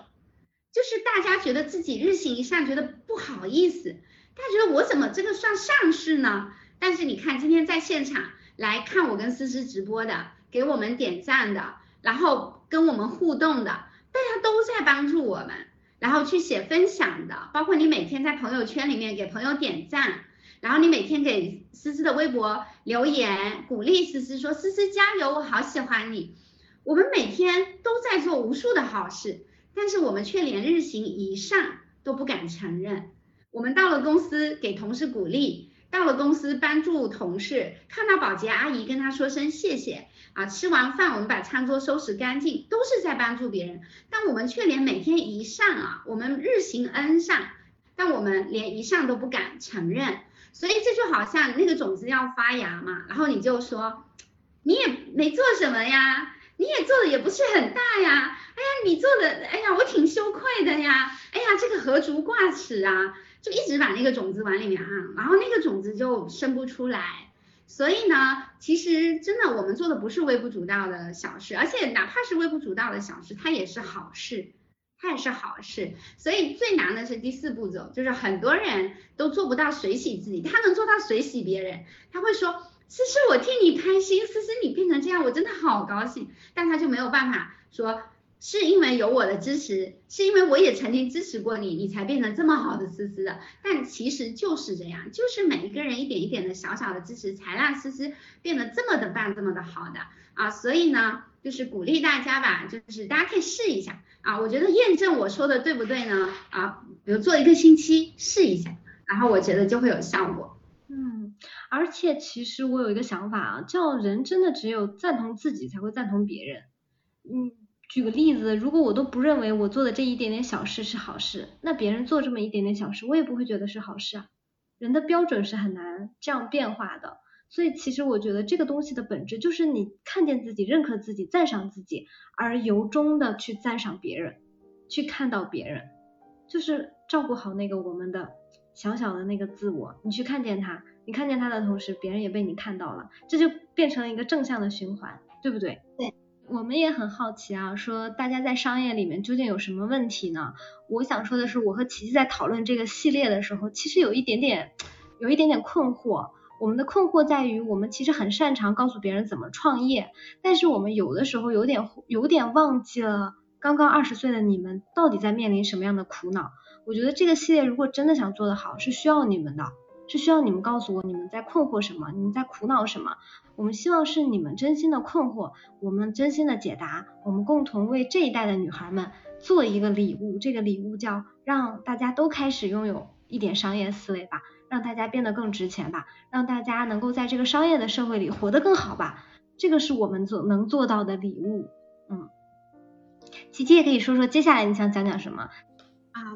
就是大家觉得自己日行一善觉得不好意思，大家觉得我怎么这个算上市呢？但是你看今天在现场来看我跟思思直播的，给我们点赞的，然后跟我们互动的，大家都在帮助我们，然后去写分享的，包括你每天在朋友圈里面给朋友点赞，然后你每天给思思的微博留言鼓励思思说思思加油我好喜欢你。我们每天都在做无数的好事，但是我们却连日行一善都不敢承认。我们到了公司给同事鼓励，到了公司帮助同事，看到保洁阿姨跟她说声谢谢吃完饭我们把餐桌收拾干净，都是在帮助别人。但我们却连每天一善我们日行恩善，但我们连一善都不敢承认。所以这就好像那个种子要发芽嘛，然后你就说你也没做什么呀，你也做的也不是很大呀，哎呀你做的，哎呀我挺羞愧的呀，哎呀这个何足挂齿啊，就一直把那个种子往里面然后那个种子就生不出来。所以呢其实真的我们做的不是微不足道的小事，而且哪怕是微不足道的小事它也是好事，它也是好事。所以最难的是第4步骤，就是很多人都做不到随喜自己，他能做到随喜别人，他会说思思我替你开心，思思你变成这样我真的好高兴，但他就没有办法说是因为有我的支持，是因为我也曾经支持过你，你才变成这么好的思思的。但其实就是这样，就是每一个人一点一点的小小的支持，才让思思变得这么的棒，这么的好的所以呢就是鼓励大家吧，就是大家可以试一下我觉得验证我说的对不对呢比如做1个星期试一下，然后我觉得就会有效果。而且其实我有一个想法叫人真的只有赞同自己才会赞同别人。举个例子，如果我都不认为我做的这一点点小事是好事，那别人做这么一点点小事我也不会觉得是好事啊。人的标准是很难这样变化的，所以其实我觉得这个东西的本质就是你看见自己，认可自己，赞赏自己，而由衷的去赞赏别人，去看到别人，就是照顾好那个我们的小小的那个自我，你去看见他，你看见他的同时别人也被你看到了，这就变成了一个正向的循环，对不对？对。我们也很好奇说大家在商业里面究竟有什么问题呢？我想说的是，我和琪琪在讨论这个系列的时候，其实有一点点困惑。我们的困惑在于，我们其实很擅长告诉别人怎么创业，但是我们有的时候有点忘记了刚刚20岁的你们到底在面临什么样的苦恼。我觉得这个系列如果真的想做得好，是需要你们的，是需要你们告诉我你们在困惑什么，你们在苦恼什么。我们希望是你们真心的困惑，我们真心的解答，我们共同为这一代的女孩们做一个礼物。这个礼物叫让大家都开始拥有一点商业思维吧，让大家变得更值钱吧，让大家能够在这个商业的社会里活得更好吧。这个是我们能做到的礼物。琪琪也可以说说接下来你想讲讲什么。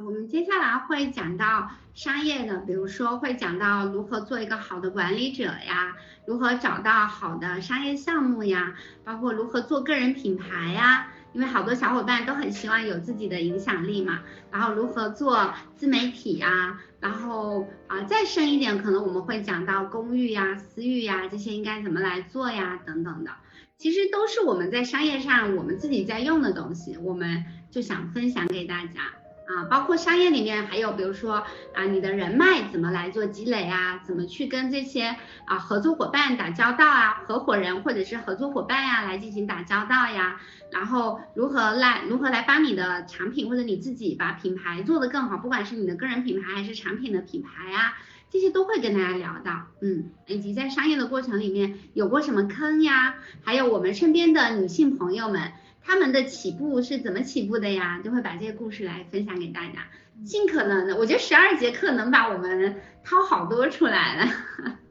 我们接下来会讲到商业的，比如说会讲到如何做一个好的管理者呀，如何找到好的商业项目呀，包括如何做个人品牌呀，因为好多小伙伴都很希望有自己的影响力嘛，然后如何做自媒体呀，然后再深一点可能我们会讲到公域呀、私域呀，这些应该怎么来做呀等等的。其实都是我们在商业上我们自己在用的东西，我们就想分享给大家。啊，包括商业里面还有比如说啊，你的人脉怎么来做积累啊，怎么去跟这些啊合作伙伴打交道啊，合伙人或者是合作伙伴呀来进行打交道呀，然后如何来把你的产品或者你自己把品牌做得更好，不管是你的个人品牌还是产品的品牌啊，这些都会跟大家聊到，以及在商业的过程里面有过什么坑呀，还有我们身边的女性朋友们他们的起步是怎么起步的呀，就会把这些故事来分享给大家。尽可能的，我觉得12节课能把我们掏好多出来了。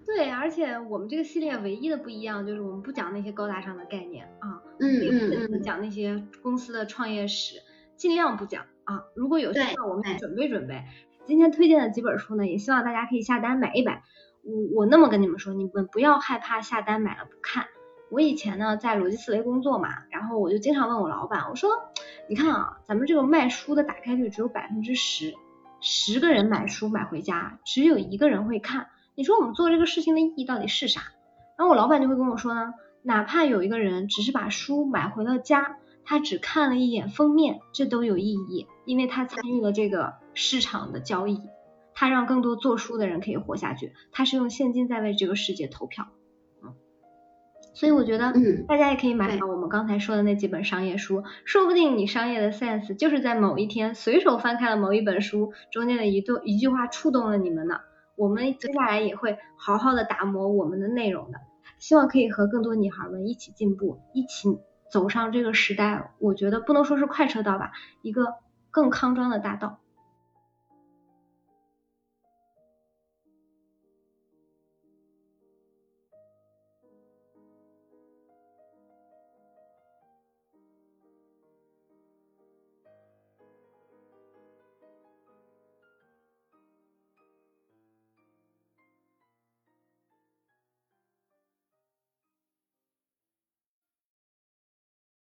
对，而且我们这个系列唯一的不一样就是我们不讲那些高大上的概念啊，不讲那些公司的创业史，尽量不讲啊。如果有需要我们准备准备。今天推荐的几本书呢，也希望大家可以下单买一买。我那么跟你们说，你们不要害怕下单买了不看。我以前呢在逻辑思维工作嘛，然后我就经常问我老板，我说你看啊，咱们这个卖书的打开率只有10%，10个人买书买回家只有1个人会看，你说我们做这个事情的意义到底是啥？然后我老板就会跟我说呢，哪怕有一个人只是把书买回了家，他只看了一眼封面，这都有意义，因为他参与了这个市场的交易，他让更多做书的人可以活下去，他是用现金在为这个世界投票。所以我觉得大家也可以买到我们刚才说的那几本商业书，说不定你商业的 sense 就是在某一天随手翻开了某一本书中间的一句话触动了你们呢。我们接下来也会好好的打磨我们的内容的，希望可以和更多女孩们一起进步，一起走上这个时代，我觉得不能说是快车道吧，一个更康庄的大道。